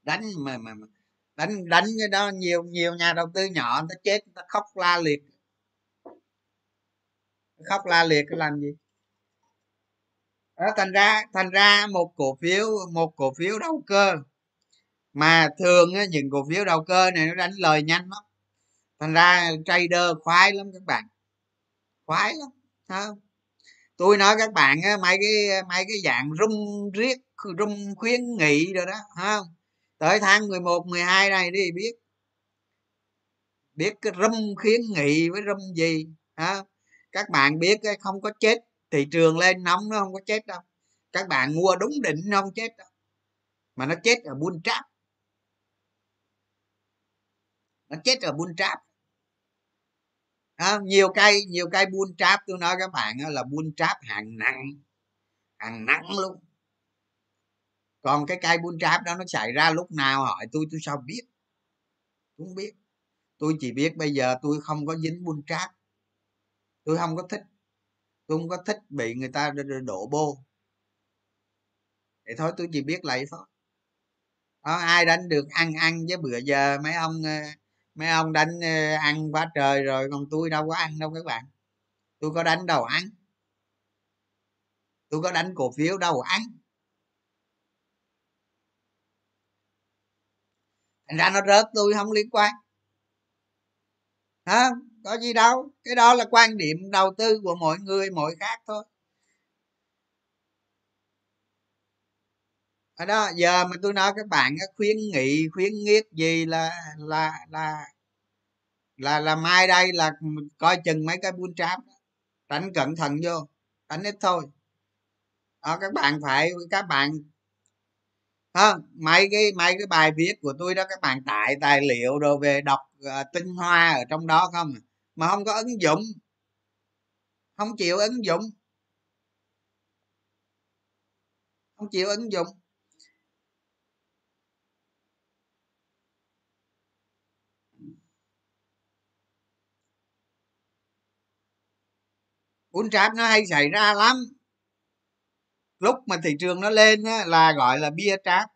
Đánh mà mà, mà. đánh đánh cái đó, nhiều nhiều nhà đầu tư nhỏ người ta chết, người ta khóc la liệt, khóc la liệt cái làm gì đó. Thành ra thành ra một cổ phiếu một cổ phiếu đầu cơ mà thường á, những cổ phiếu đầu cơ này nó đánh lời nhanh lắm, thành ra trader khoái lắm các bạn, khoái lắm. Không, tôi nói các bạn á, mấy cái mấy cái dạng rung riết rung khuyến nghị rồi đó, không, tới tháng mười một, mười hai này đi biết biết cái rung khuyến nghị với rung gì đó. Các bạn biết cái không có chết, thị trường lên nóng nó không có chết đâu, các bạn mua đúng định nó không chết đâu, mà nó chết ở bull trap, nó chết ở bull trap đó. Nhiều cây nhiều cây bull trap, tôi nói các bạn là bull trap hàng nặng, hàng nặng luôn. Còn cái cây bull trap đó nó xảy ra lúc nào hỏi tôi, tôi sao biết, tôi không biết. Tôi chỉ biết bây giờ tôi không có dính bull trap, tôi không có thích, tôi không có thích bị người ta đổ bô, để thôi tôi chỉ biết lấy thôi. Đó, ai đánh được ăn ăn chứ bữa giờ mấy ông mấy ông đánh ăn quá trời rồi, còn tôi đâu có ăn đâu các bạn, tôi có đánh đâu ăn, tôi có đánh cổ phiếu đâu ăn. Thành ra nó rớt tôi không liên quan, hả? Có gì đâu, cái đó là quan điểm đầu tư của mỗi người mỗi khác thôi. Ở đó giờ mà tôi nói các bạn khuyến nghị khuyến nghiết gì là là là là là mai đây là coi chừng mấy cái bull trap đánh cẩn thận vô, đánh ít thôi. Đó, các bạn phải các bạn à, mấy cái mấy cái bài viết của tôi đó các bạn tải tài liệu đồ về đọc uh, tinh hoa ở trong đó không mà không có ứng dụng, không chịu ứng dụng, không chịu ứng dụng. Buôn tráp nó hay xảy ra lắm, lúc mà thị trường nó lên á, là gọi là bia tráp,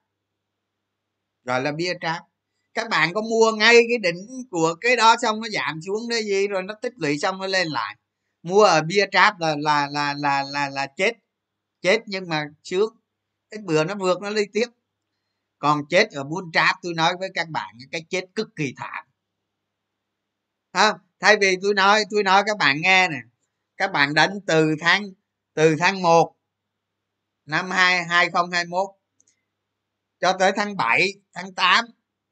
gọi là bia tráp. Các bạn có mua ngay cái đỉnh của cái đó xong nó giảm xuống đấy gì rồi nó tích lũy xong nó lên lại, mua ở bia tráp là là là là là là chết, chết nhưng mà trước cái bữa nó vượt nó đi tiếp. Còn chết ở buôn tráp tôi nói với các bạn cái chết cực kỳ thảm. À, thay vì tôi nói tôi nói các bạn nghe nè, các bạn đánh từ tháng từ tháng một năm hai nghìn không trăm hai mươi mốt cho tới tháng bảy, tháng tám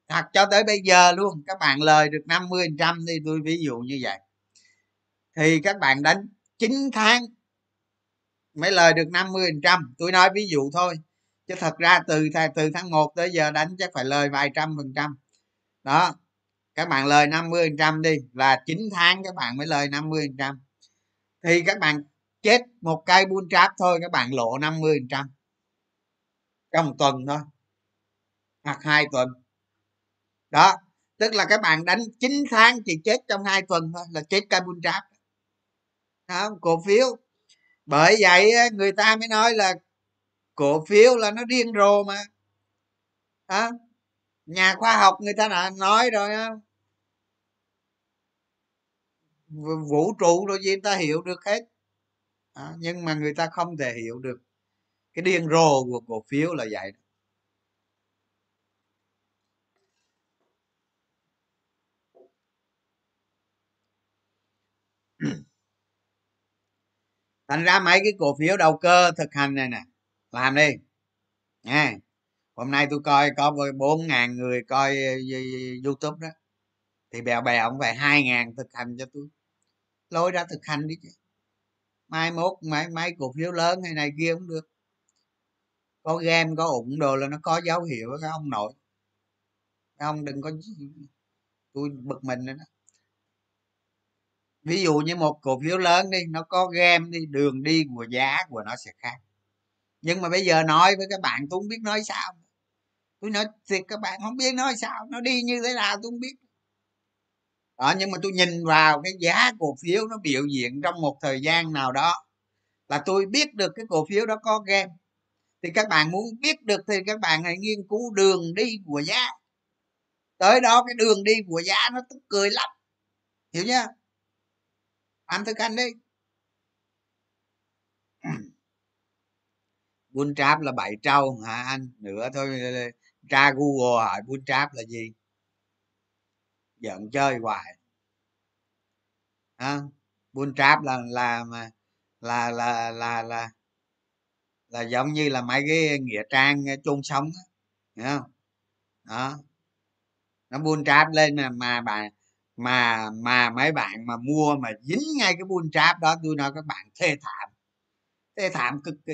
hoặc cho tới bây giờ luôn, các bạn lời được năm mươi phần trăm đi, tôi ví dụ như vậy, thì các bạn đánh chín tháng mới lời được năm mươi phần trăm, tôi nói ví dụ thôi, chứ thật ra từ từ tháng một tới giờ đánh chắc phải lời vài trăm phần trăm. Đó, các bạn lời năm mươi phần trăm đi là chín tháng các bạn mới lời năm mươi phần trăm, thì các bạn chết một cây bull trap thôi các bạn lộ năm mươi phần trăm trong một tuần thôi hoặc hai tuần. Đó, tức là các bạn đánh chín tháng thì chết trong hai tuần thôi là chết cây bull trap đó, cổ phiếu. Bởi vậy người ta mới nói là cổ phiếu là nó điên rồ mà đó, nhà khoa học người ta đã nói rồi đó, vũ trụ rồi gì người ta hiểu được hết. À, nhưng mà người ta không thể hiểu được cái điên rồ của cổ phiếu là vậy. Thành ra mấy cái cổ phiếu đầu cơ thực hành này nè, làm đi nha. Hôm nay tôi coi có bốn nghìn người coi YouTube đó, thì bèo bèo cũng phải hai nghìn thực hành cho tôi, lôi ra thực hành đi chứ. Mai mốt mấy mấy cổ phiếu lớn hay này kia cũng được, có game có ủng đồ là nó có dấu hiệu các ông nội, các ông đừng có, tôi bực mình nữa đó. Ví dụ như một cổ phiếu lớn đi, nó có game đi, đường đi của giá của nó sẽ khác. Nhưng mà bây giờ nói với các bạn tôi không biết nói sao, tôi nói thiệt các bạn không biết nói sao, nó đi như thế nào tôi không biết. Đó, nhưng mà tôi nhìn vào cái giá cổ phiếu nó biểu diễn trong một thời gian nào đó là tôi biết được cái cổ phiếu đó có game. Thì các bạn muốn biết được thì các bạn hãy nghiên cứu đường đi của giá, tới đó cái đường đi của giá nó tức cười lắm, hiểu nhá. Ăn thức ăn đi. Bull trap là bảy trâu hả anh? Nữa thôi tra Google hỏi bull trap là gì, giận chơi hoài. À, bull trap là là mà là là là là là giống như là mấy cái nghĩa trang chôn sống á, hiểu không? Đó, nó bull trap lên mà mà bạn mà mà mấy bạn mà mua mà dính ngay cái bull trap đó, tôi nói các bạn thê thảm, thê thảm cực kỳ.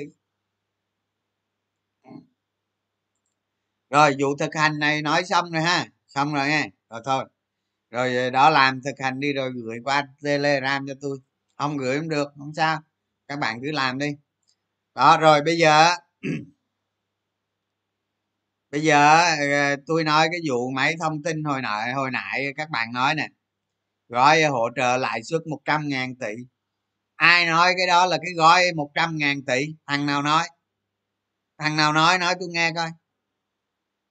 Rồi vụ thực hành này nói xong rồi ha, xong rồi nghe rồi thôi. Rồi đó, làm thực hành đi rồi gửi qua Telegram cho tôi, không gửi cũng được không sao, các bạn cứ làm đi. Đó, rồi bây giờ bây giờ tôi nói cái vụ mấy thông tin hồi nãy hồi nãy các bạn nói nè, gói hỗ trợ lãi suất một trăm ngàn tỷ, ai nói cái đó là cái gói một trăm ngàn tỷ? Thằng nào nói? Thằng nào nói nói tôi nghe coi,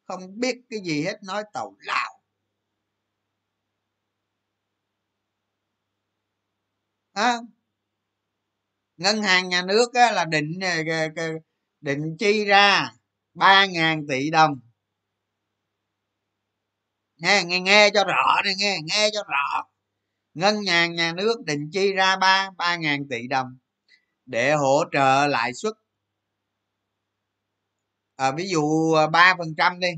không biết cái gì hết, nói tàu lao. À, ngân hàng nhà nước á, là định định chi ra ba ngàn tỷ đồng nghe, nghe nghe cho rõ này, nghe nghe cho rõ, ngân hàng nhà nước định chi ra ba ba ngàn tỷ đồng để hỗ trợ lãi suất à, ví dụ ba phần trăm đi,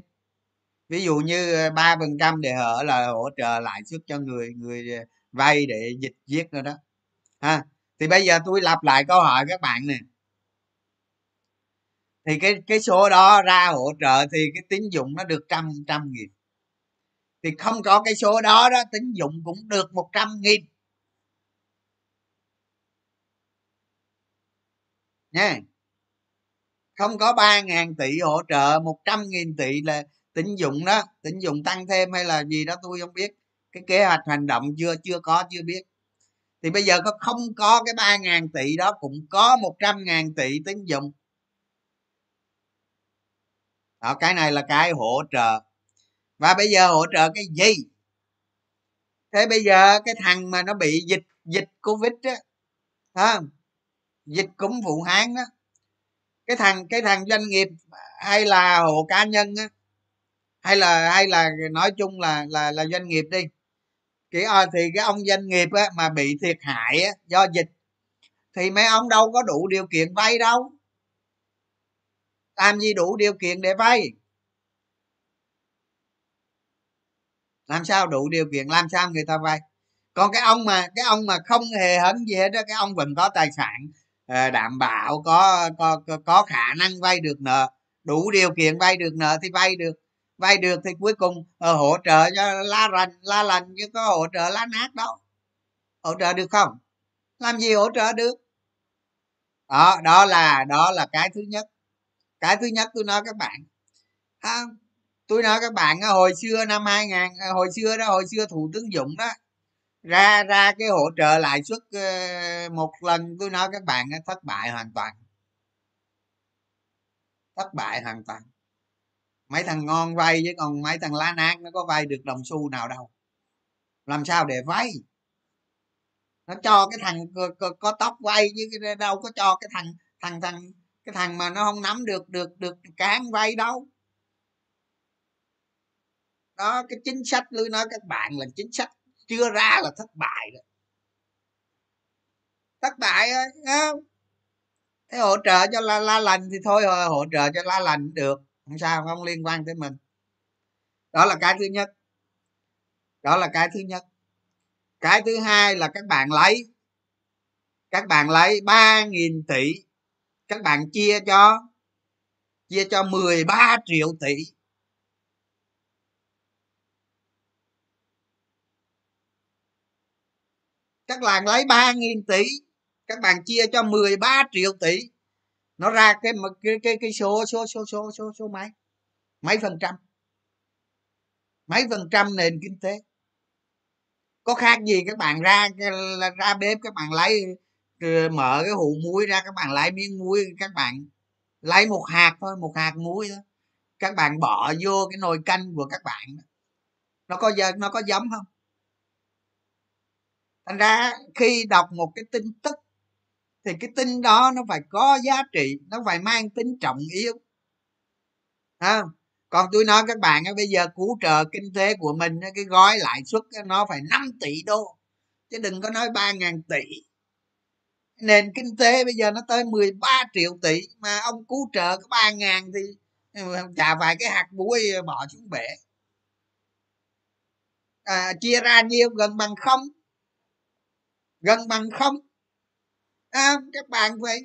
ví dụ như ba phần trăm để hở là hỗ trợ lãi suất cho người người vay để dịch giết rồi đó. Ha, Thì bây giờ tôi lặp lại câu hỏi các bạn nè, thì cái cái số đó ra hỗ trợ thì cái tín dụng nó được trăm trăm nghìn, thì không có cái số đó đó tín dụng cũng được một trăm nghìn nha. Không có ba ngàn tỷ hỗ trợ, một trăm nghìn tỷ là tín dụng đó, tín dụng tăng thêm hay là gì đó tôi không biết, cái kế hoạch hành động chưa chưa có, chưa biết. Thì bây giờ có không có cái ba ngàn tỷ đó cũng có một trăm ngàn tỷ tín dụng đó. Cái này là cái hỗ trợ. Và bây giờ hỗ trợ cái gì? Thế bây giờ cái thằng mà nó bị dịch dịch covid á, không, dịch cúm Vũ Hán á, cái thằng cái thằng doanh nghiệp hay là hộ cá nhân á, hay là hay là nói chung là là là doanh nghiệp đi, cái thì cái ông doanh nghiệp á mà bị thiệt hại á do dịch thì mấy ông đâu có đủ điều kiện vay đâu, làm gì đủ điều kiện để vay, làm sao đủ điều kiện, làm sao người ta vay. Còn cái ông mà cái ông mà không hề hấn gì hết đó, cái ông vẫn có tài sản đảm bảo, có có có khả năng vay được nợ, đủ điều kiện vay được nợ thì vay được, vay được thì cuối cùng ờ, hỗ trợ cho lá rành lá lành chứ có hỗ trợ lá nát đâu, hỗ trợ được không, làm gì hỗ trợ được đó. Đó là đó là cái thứ nhất. Cái thứ nhất tôi nói các bạn, à, tôi nói các bạn hồi xưa năm hai ngàn, hồi xưa đó, hồi xưa Thủ tướng Dũng đó ra ra cái hỗ trợ lãi suất một lần, tôi nói các bạn thất bại hoàn toàn, thất bại hoàn toàn. Mấy thằng ngon vay chứ còn mấy thằng lá nát nó có vay được đồng xu nào đâu, làm sao để vay. Nó cho cái thằng có tóc vay chứ đâu có cho cái thằng thằng thằng cái thằng mà nó không nắm được được được cán vay đâu. Đó, cái chính sách tôi nói các bạn là chính sách chưa ra là thất bại rồi, thất bại rồi, thấy không? Thế hỗ trợ cho la, la lành thì thôi, hỗ trợ cho la lành được, không sao, không liên quan tới mình. Đó là cái thứ nhất, đó là cái thứ nhất. Cái thứ hai là các bạn lấy, các bạn lấy ba nghìn tỷ, các bạn chia cho chia cho mười ba triệu tỷ. Các bạn lấy ba nghìn tỷ, các bạn chia cho mười ba triệu tỷ, nó ra cái cái cái, cái số số số số số số mấy mấy phần trăm, mấy phần trăm nền kinh tế. Có khác gì các bạn ra ra bếp các bạn lấy, mở cái hũ muối ra các bạn lấy miếng muối, các bạn lấy một hạt thôi, một hạt muối thôi, các bạn bỏ vô cái nồi canh của các bạn, nó có nó có giống không? Thành ra khi đọc một cái tin tức thì cái tin đó nó phải có giá trị, nó phải mang tính trọng yếu à. Còn tôi nói các bạn bây giờ cứu trợ kinh tế của mình, cái gói lãi suất nó phải năm tỷ đô chứ đừng có nói ba ngàn tỷ. Nền kinh tế bây giờ nó tới mười ba triệu tỷ mà ông cứu trợ có ba ngàn thì chả vài cái hạt muối bỏ xuống bể à, chia ra nhiêu, gần bằng không, gần bằng không à. Các bạn phải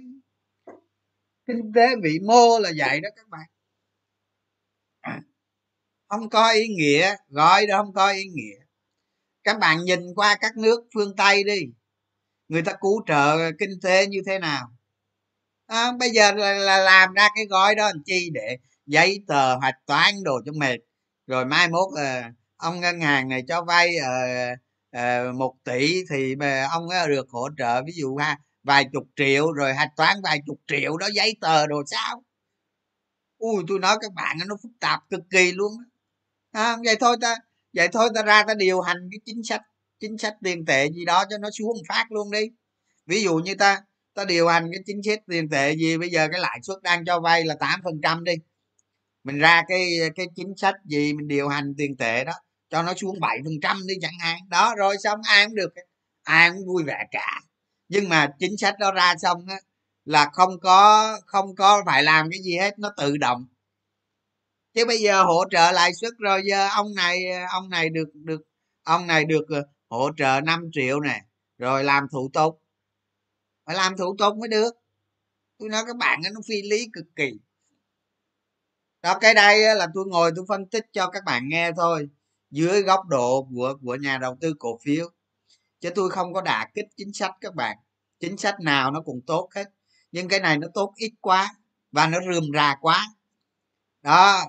kinh tế vĩ mô là vậy đó các bạn à. Không có ý nghĩa, gọi đó không có ý nghĩa. Các bạn nhìn qua các nước phương Tây đi, người ta cứu trợ kinh tế như thế nào à. Bây giờ là, là làm ra cái gói đó làm chi, để giấy tờ hạch toán đồ cho mệt, rồi mai mốt à, ông ngân hàng này cho vay à, một tỷ thì ông ấy được hỗ trợ ví dụ ha vài chục triệu, rồi hạch toán vài chục triệu đó, giấy tờ đồ sao. Ui tôi nói các bạn nó phức tạp cực kỳ luôn à, vậy thôi ta vậy thôi ta ra ta điều hành cái chính sách chính sách tiền tệ gì đó cho nó xuống phát luôn đi. Ví dụ như ta ta điều hành cái chính sách tiền tệ gì, bây giờ cái lãi suất đang cho vay là tám phần trăm đi, mình ra cái cái chính sách gì mình điều hành tiền tệ đó cho nó xuống bảy phần trăm đi chẳng hạn đó, rồi xong ai cũng được, ai cũng vui vẻ cả. Nhưng mà chính sách đó ra xong á là không có không có phải làm cái gì hết, nó tự động. Chứ bây giờ hỗ trợ lãi suất rồi giờ ông này ông này được được ông này được hỗ trợ năm triệu nè, rồi làm thủ tục phải làm thủ tục mới được. Tôi nói các bạn nó phi lý cực kỳ đó. Cái đây là tôi ngồi tôi phân tích cho các bạn nghe thôi, dưới góc độ của của nhà đầu tư cổ phiếu, chứ tôi không có đả kích chính sách các bạn. Chính sách nào nó cũng tốt hết, nhưng cái này nó tốt ít quá và nó rườm rà quá đó.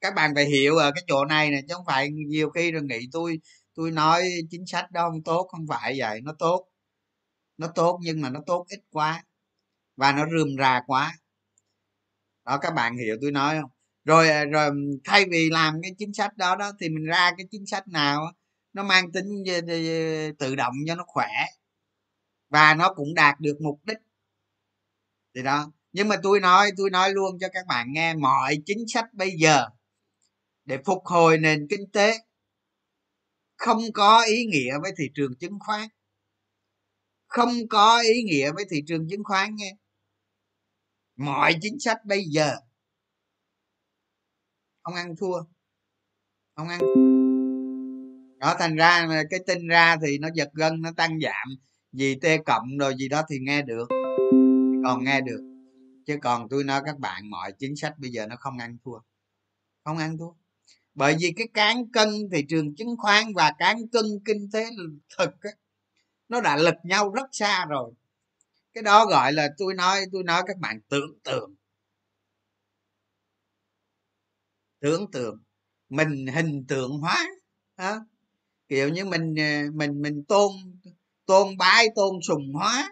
Các bạn phải hiểu ở cái chỗ này này, chứ không phải nhiều khi rồi nghĩ tôi tôi nói chính sách đó không tốt. Không phải vậy, nó tốt, nó tốt nhưng mà nó tốt ít quá và nó rườm rà quá đó, các bạn hiểu tôi nói không? Rồi rồi thay vì làm cái chính sách đó đó thì mình ra cái chính sách nào nó mang tính tự động cho nó khỏe và nó cũng đạt được mục đích thì đó. Nhưng mà tôi nói tôi nói luôn cho các bạn nghe, mọi chính sách bây giờ để phục hồi nền kinh tế không có ý nghĩa với thị trường chứng khoán, không có ý nghĩa với thị trường chứng khoán nghe. Mọi chính sách bây giờ không ăn thua, không ăn đó. Thành ra cái tin ra thì nó giật gân, nó tăng giảm vì T cộng rồi gì đó thì nghe được, còn nghe được. Chứ còn tôi nói các bạn, mọi chính sách bây giờ nó không ăn thua, không ăn thua. Bởi vì cái cán cân thị trường chứng khoán và cán cân kinh tế thực á, nó đã lật nhau rất xa rồi. Cái đó gọi là tôi nói tôi nói các bạn tưởng tượng, tưởng tượng mình hình tượng hóa đó. Kiểu như mình mình mình tôn tôn bái tôn sùng hóa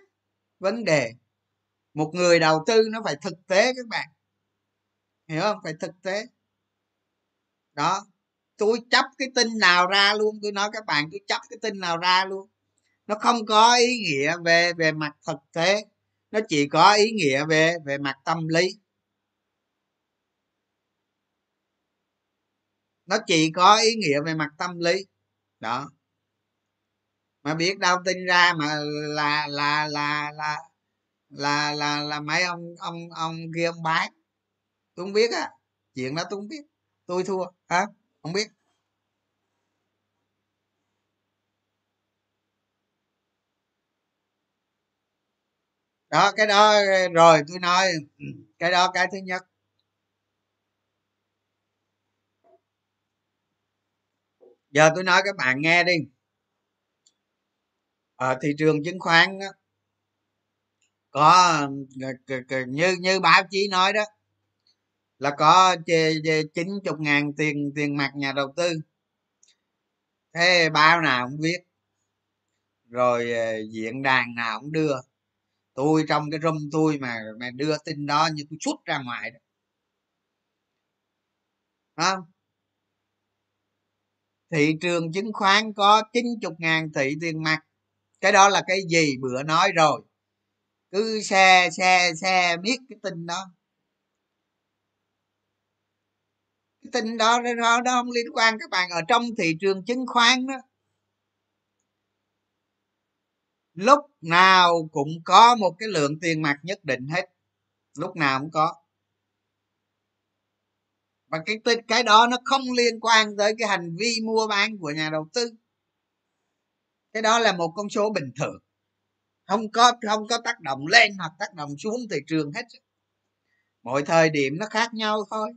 vấn đề. Một người đầu tư nó phải thực tế các bạn hiểu không, phải thực tế đó. Tôi chấp cái tin nào ra luôn, tôi nói các bạn, tôi chấp cái tin nào ra luôn, nó không có ý nghĩa về về mặt thực tế, nó chỉ có ý nghĩa về về mặt tâm lý, nó chỉ có ý nghĩa về mặt tâm lý đó. Mà biết đâu tin ra mà là là là là là là là mấy ông ông ông kia ông bán, tôi không biết á, chuyện đó tôi không biết, tôi thua hả, không biết. Đó cái đó rồi tôi nói cái đó, cái thứ nhất. Giờ tôi nói các bạn nghe đi, ở thị trường chứng khoán đó, có như như báo chí nói đó là có chín mươi ngàn tiền tiền mặt nhà đầu tư, thế báo nào cũng viết rồi, diễn đàn nào cũng đưa. Tôi trong cái room tôi mà mà đưa tin đó như tôi xuất ra ngoài đó, không? Thị trường chứng khoán có chín mươi ngàn tỷ tiền mặt, cái đó là cái gì bữa nói rồi, cứ xe xe xe biết cái tin đó. Cái tin đó nó nó không liên quan các bạn. Ở trong thị trường chứng khoán đó, lúc nào cũng có một cái lượng tiền mặt nhất định hết, lúc nào cũng có. Và cái tin cái đó nó không liên quan tới cái hành vi mua bán của nhà đầu tư, cái đó là một con số bình thường, không có không có tác động lên hoặc tác động xuống thị trường hết. Mọi thời điểm nó khác nhau thôi.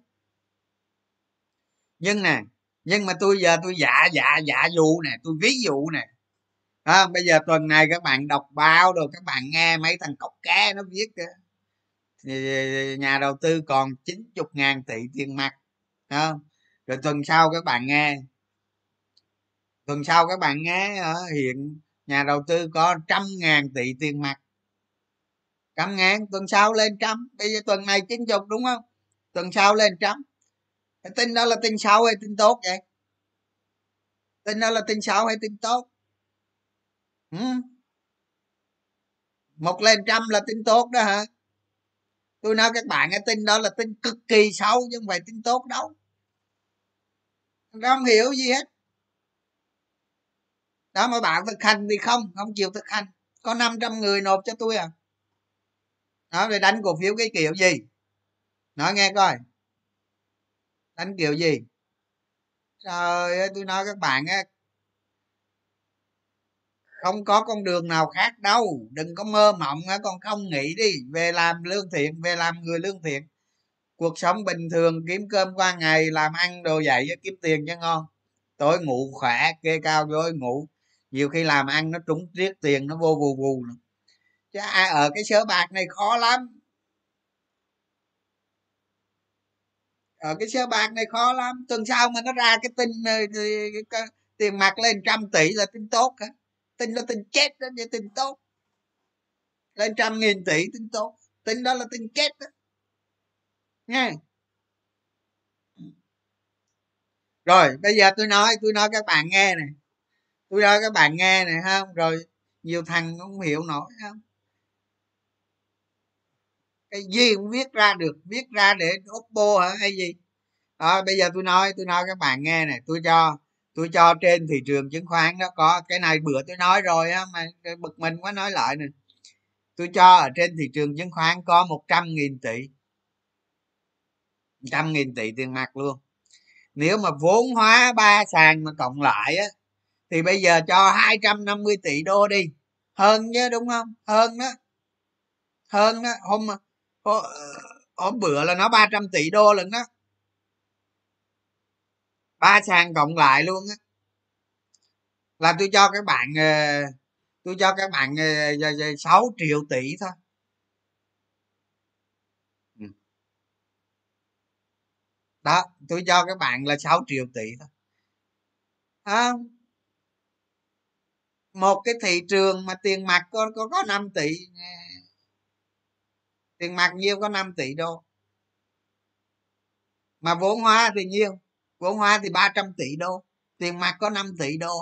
Nhưng nè, nhưng mà tôi giờ tôi dạ dạ dạ dụ nè, tôi ví dụ nè. À, bây giờ tuần này các bạn đọc báo rồi các bạn nghe mấy thằng cọc cá nó viết kìa, nhà đầu tư còn chín mươi ngàn tỷ tiền mặt. À, rồi tuần sau các bạn nghe, tuần sau các bạn nghe à, hiện nhà đầu tư có trăm ngàn tỷ tiền mặt, trăm ngàn tuần sau lên trăm, bây giờ tuần này chín chục đúng không, tuần sau lên trăm. Cái tin đó là tin xấu hay tin tốt vậy? Tin đó là tin xấu hay tin tốt? Ừ? Một lên trăm là tin tốt đó hả? Tôi nói các bạn cái tin đó là tin cực kỳ xấu chứ không phải tin tốt đâu. Nó không hiểu gì hết đó. Mà bạn thực hành thì không không chịu thực hành. Có năm trăm người nộp cho tôi à, đó để đánh cổ phiếu cái kiểu gì, nói nghe coi, đánh kiểu gì. Trời ơi, tôi nói các bạn á, không có con đường nào khác đâu, đừng có mơ mộng á con, không nghĩ đi, về làm lương thiện, về làm người lương thiện, cuộc sống bình thường kiếm cơm qua ngày, làm ăn đồ vậy kiếm tiền cho ngon, tối ngủ khỏe kê cao rồi ngủ, nhiều khi làm ăn nó trúng riết tiền nó vô vù vù nữa. Chứ ai ở cái sới bạc này khó lắm, ở cái sới bạc này khó lắm. Tuần sau mà nó ra cái tin tiền mặt lên trăm tỷ là tin tốt hả? Tin đó tin chết đó, chứ tin tốt lên trăm nghìn tỷ tin tốt, tin đó là tin chết đó nha. Rồi bây giờ tôi nói tôi nói các bạn nghe này, tôi nói các bạn nghe này không, rồi nhiều thằng không hiểu nổi không, cái gì cũng viết ra được, viết ra để oppo hả hay gì đó. Bây giờ tôi nói tôi nói các bạn nghe này, tôi cho tôi cho trên thị trường chứng khoán đó có cái này, bữa tôi nói rồi á mà bực mình quá nói lại nè, tôi cho ở trên thị trường chứng khoán có một trăm nghìn tỷ trăm nghìn tỷ tiền mặt luôn. Nếu mà vốn hóa ba sàn mà cộng lại á thì bây giờ cho hai trăm năm mươi tỷ đô đi, hơn chứ đúng không, hơn đó hơn đó hôm hôm, hôm bữa là nó ba trăm tỷ đô lần đó, ba sàn cộng lại luôn á. Là tôi cho các bạn tôi cho các bạn sáu triệu tỷ thôi, đó tôi cho các bạn là sáu triệu tỷ thôi à, một cái thị trường mà tiền mặt có có, có năm tỷ, tiền mặt nhiêu có năm tỷ đô, mà vốn hóa thì nhiêu, vốn hóa thì ba trăm tỷ đô, tiền mặt có năm tỷ đô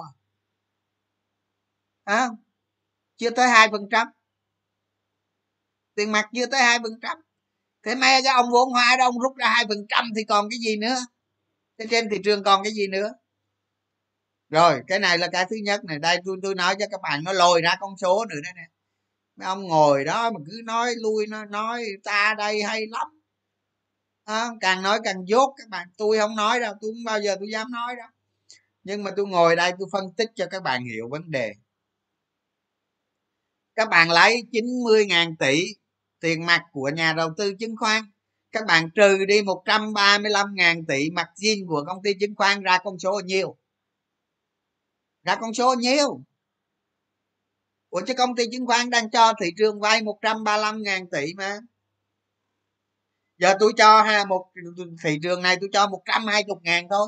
à, chưa tới hai phần trăm, tiền mặt chưa tới hai phần trăm. Thế mấy cái ông vốn hóa đó ông rút ra hai phần trăm thì còn cái gì nữa, thế trên thị trường còn cái gì nữa. Rồi cái này là cái thứ nhất này, đây tôi tôi nói cho các bạn, nó lôi ra con số nữa đây nè. Mấy ông ngồi đó mà cứ nói lui, nó nói ta đây hay lắm à, càng nói càng dốt các bạn. Tôi không nói đâu, tôi không bao giờ tôi dám nói đâu, nhưng mà tôi ngồi đây tôi phân tích cho các bạn hiểu vấn đề. Các bạn lấy chín mươi ngàn tỷ tiền mặt của nhà đầu tư chứng khoán, các bạn trừ đi một trăm ba mươi lăm ngàn tỷ margin của công ty chứng khoán, ra con số nhiêu, ra con số nhiêu. Ủa chứ công ty chứng khoán đang cho thị trường vay một trăm ba mươi lăm ngàn tỷ mà giờ tôi cho ha, một thị trường này tôi cho một trăm hai mươi ngàn thôi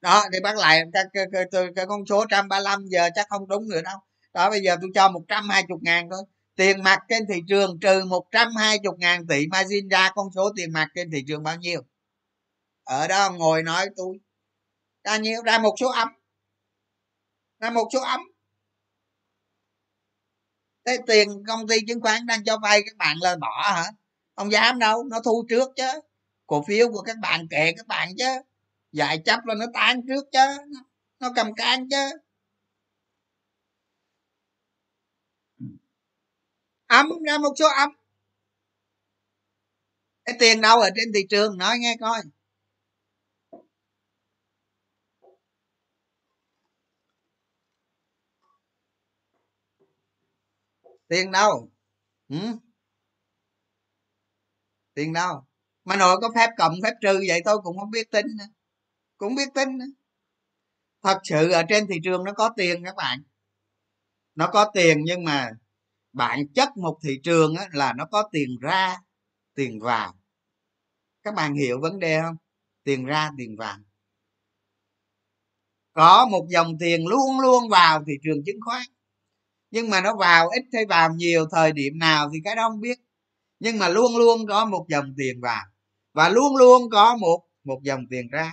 đó, thì bác lại cái, cái, cái, cái, cái con số một trăm ba mươi lăm giờ chắc không đúng nữa đâu đó. Bây giờ tôi cho một trăm hai mươi ngàn thôi, tiền mặt trên thị trường trừ một trăm hai mươi ngàn tỷ margin ra con số tiền mặt trên thị trường bao nhiêu. Ở đó ngồi nói tôi ra nhiêu, ra một số ấm, ra một số ấm. Thế tiền công ty chứng khoán đang cho vay các bạn là bỏ hả? Không dám đâu, nó thu trước chứ, cổ phiếu của các bạn kệ các bạn chứ, giải chấp là nó tán trước chứ, nó cầm can chứ. Ấm, ra một số ấm. Cái tiền đâu ở trên thị trường, nói nghe coi. Tiền đâu? Ừ? Tiền đâu? Mà nội có phép cộng phép trừ vậy tôi cũng không biết tính nữa. Cũng biết tính nữa. Thật sự ở trên thị trường nó có tiền các bạn, nó có tiền, nhưng mà bản chất một thị trường á, là nó có tiền ra tiền vào. Các bạn hiểu vấn đề không? Tiền ra tiền vào, có một dòng tiền luôn luôn vào thị trường chứng khoán, nhưng mà nó vào ít hay vào nhiều thời điểm nào thì cái đó không biết, nhưng mà luôn luôn có một dòng tiền vào và luôn luôn có một một dòng tiền ra.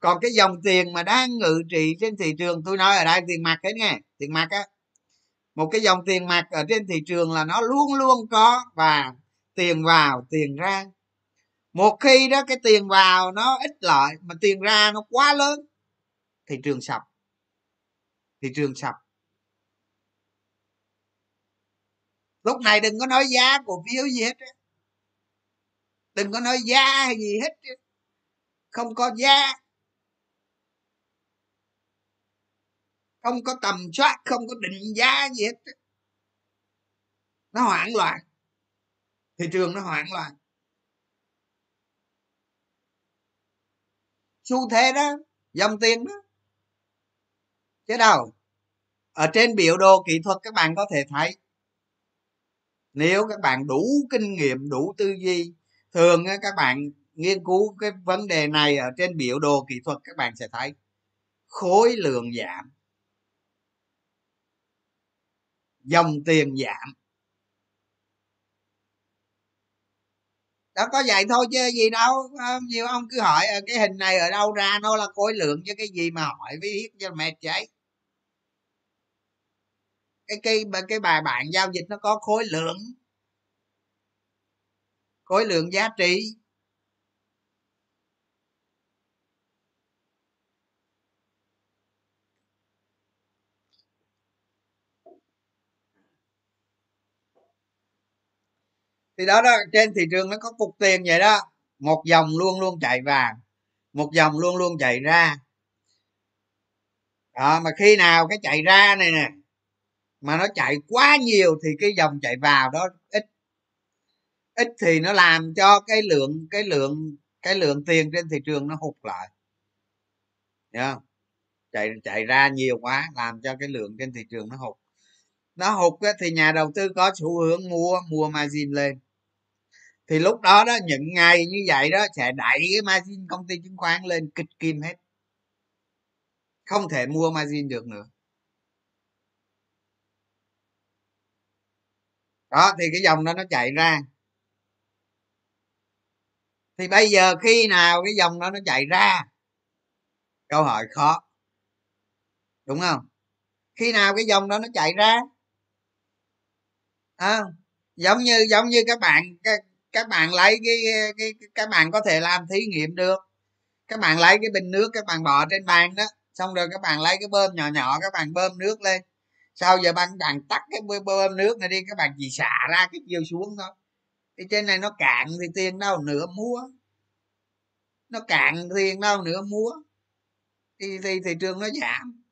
Còn cái dòng tiền mà đang ngự trị trên thị trường, tôi nói ở đây tiền mặt hết nghe, tiền mặt á, một cái dòng tiền mặt ở trên thị trường là nó luôn luôn có và tiền vào tiền ra. Một khi đó cái tiền vào nó ít lợi mà tiền ra nó quá lớn, thị trường sập, thị trường sập. Lúc này đừng có nói giá cổ phiếu gì hết, đừng có nói giá hay gì hết, không có giá. không có tầm soát, không có định giá gì hết, nó hoảng loạn, thị trường nó hoảng loạn. Xu thế đó, dòng tiền đó chứ đâu. Ở trên biểu đồ kỹ thuật các bạn có thể thấy, nếu các bạn đủ kinh nghiệm, đủ tư duy. Thường các bạn nghiên cứu cái vấn đề này ở trên biểu đồ kỹ thuật, các bạn sẽ thấy khối lượng giảm, dòng tiền giảm. Đó, có vậy thôi chứ gì đâu. Nhiều ông cứ hỏi cái hình này ở đâu ra, nó là khối lượng chứ cái gì mà hỏi với biết cho mệt vậy. Cái, cái, cái bài bản giao dịch nó có khối lượng, khối lượng giá trị. Thì đó đó, trên thị trường nó có cục tiền vậy đó, một dòng luôn luôn chạy vàng, một dòng luôn luôn chạy ra đó. Mà khi nào cái chạy ra này nè mà nó chạy quá nhiều thì cái dòng chạy vào đó ít, ít thì nó làm cho cái lượng cái lượng cái lượng tiền trên thị trường nó hụt lại. Nhá, chạy chạy ra nhiều quá làm cho cái lượng trên thị trường nó hụt. Nó hụt thì nhà đầu tư có xu hướng mua mua margin lên, thì lúc đó đó những ngày như vậy đó sẽ đẩy cái margin công ty chứng khoán lên kịch kim hết, không thể mua margin được nữa. Đó thì cái dòng đó nó chạy ra. Thì bây giờ khi nào cái dòng đó nó chạy ra, câu hỏi khó đúng không? Khi nào cái dòng đó nó chạy ra à, giống như giống như các bạn các, các bạn lấy cái, cái các bạn có thể làm thí nghiệm được. Các bạn lấy cái bình nước, các bạn bỏ trên bàn đó, xong rồi các bạn lấy cái bơm nhỏ nhỏ, các bạn bơm nước lên. Sau giờ bạn bạn tắt cái bơm nước này đi, các bạn chỉ xả ra cái chiều xuống thôi. Thì trên này nó cạn thì tiền đâu nữa mua, nó cạn tiền đâu nữa mua thì, thì thị trường nó giảm,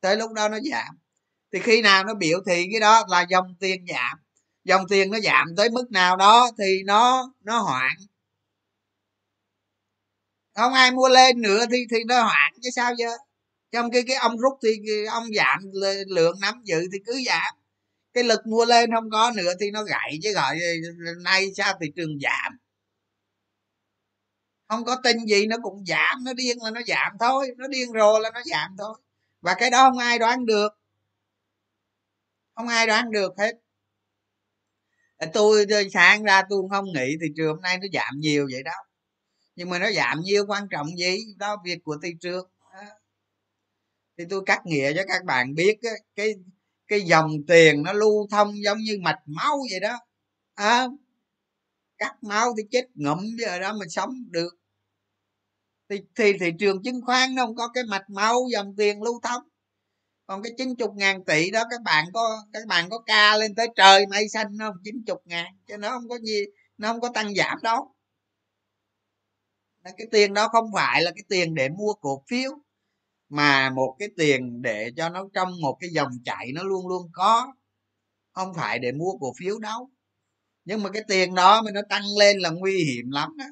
tới lúc đó nó giảm. Thì khi nào nó biểu thị cái đó là dòng tiền giảm. Dòng tiền nó giảm tới mức nào đó thì nó nó hoảng, không ai mua lên nữa thì thì nó hoảng chứ sao giờ. Trong cái cái ông rút thì ông giảm lượng nắm giữ thì cứ giảm, cái lực mua lên không có nữa thì nó gãy chứ gọi nay sao thị trường giảm. Không có tin gì nó cũng giảm, nó điên là nó giảm thôi, nó điên rồi là nó giảm thôi. Và cái đó không ai đoán được, không ai đoán được hết. Tôi sáng ra tôi không nghĩ thị trường hôm nay nó giảm nhiều vậy đó, nhưng mà nó giảm nhiều quan trọng gì đó, việc của thị trường. Thì tôi cắt nghĩa cho các bạn biết cái cái, cái dòng tiền nó lưu thông giống như mạch máu vậy đó à, cắt máu thì chết ngụm giờ đó mà sống được. Thì, thì thị trường chứng khoán nó không có cái mạch máu dòng tiền lưu thông. Còn cái chín mươi ngàn tỷ đó các bạn có các bạn có ca lên tới trời mây xanh không? chín mươi ngàn chứ nó không có gì, nó không có tăng giảm đâu. Cái tiền đó không phải là cái tiền để mua cổ phiếu, mà một cái tiền để cho nó trong một cái dòng chảy nó luôn luôn có, không phải để mua cổ phiếu đâu. Nhưng mà cái tiền đó mà nó tăng lên là nguy hiểm lắm đó.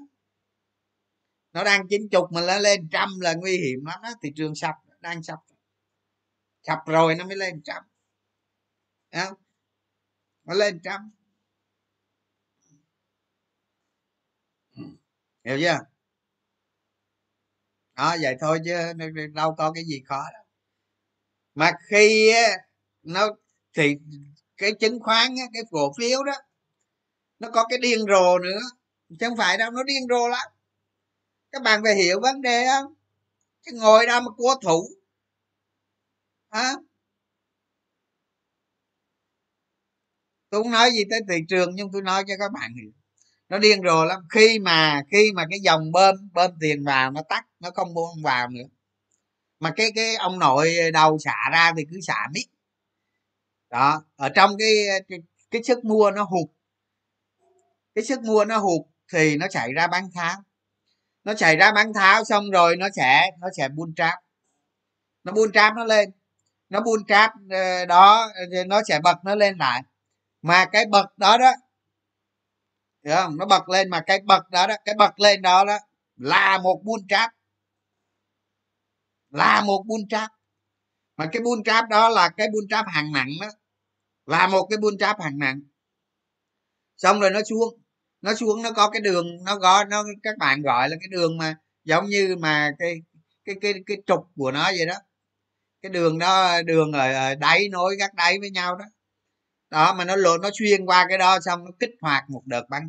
Nó đang chín chục mà nó lên trăm là nguy hiểm lắm đó. Thị trường sập, đang sập, sập rồi nó mới lên trăm, nó lên trăm, hiểu chưa? Đó vậy thôi chứ đâu có cái gì khó đâu. Mà khi nó thì cái chứng khoán, cái cổ phiếu đó nó có cái điên rồ nữa, chứ không phải đâu, nó điên rồ lắm. Các bạn phải hiểu vấn đề không? Chứ ngồi đó mà cố thủ hả? Tôi không nói gì tới thị trường, nhưng tôi nói cho các bạn hiểu nó điên rồ lắm. Khi mà khi mà cái dòng bơm bơm tiền vào nó tắt, nó không bơm vào nữa, mà cái cái ông nội đầu xả ra thì cứ xả miết đó. Ở trong cái, cái cái sức mua nó hụt, cái sức mua nó hụt thì nó chạy ra bán tháo, nó chạy ra bán tháo xong rồi nó sẽ nó sẽ bull trap, nó bull trap nó lên. nó bull trap đó, nó sẽ bật nó lên lại. Mà cái bật đó đó, hiểu không? Nó bật lên, mà cái bật đó đó, cái bật lên đó đó là một bull trap, là một bull trap. Mà cái bull trap đó là cái bull trap hàng nặng đó, là một cái bull trap hàng nặng. Xong rồi nó xuống, nó xuống nó có cái đường, nó có nó các bạn gọi là cái đường mà giống như mà cái cái cái cái trục của nó vậy đó, cái đường đó, đường ở đáy nối các đáy với nhau đó đó, mà nó lột nó xuyên qua cái đó xong nó kích hoạt một đợt bắn thẳng.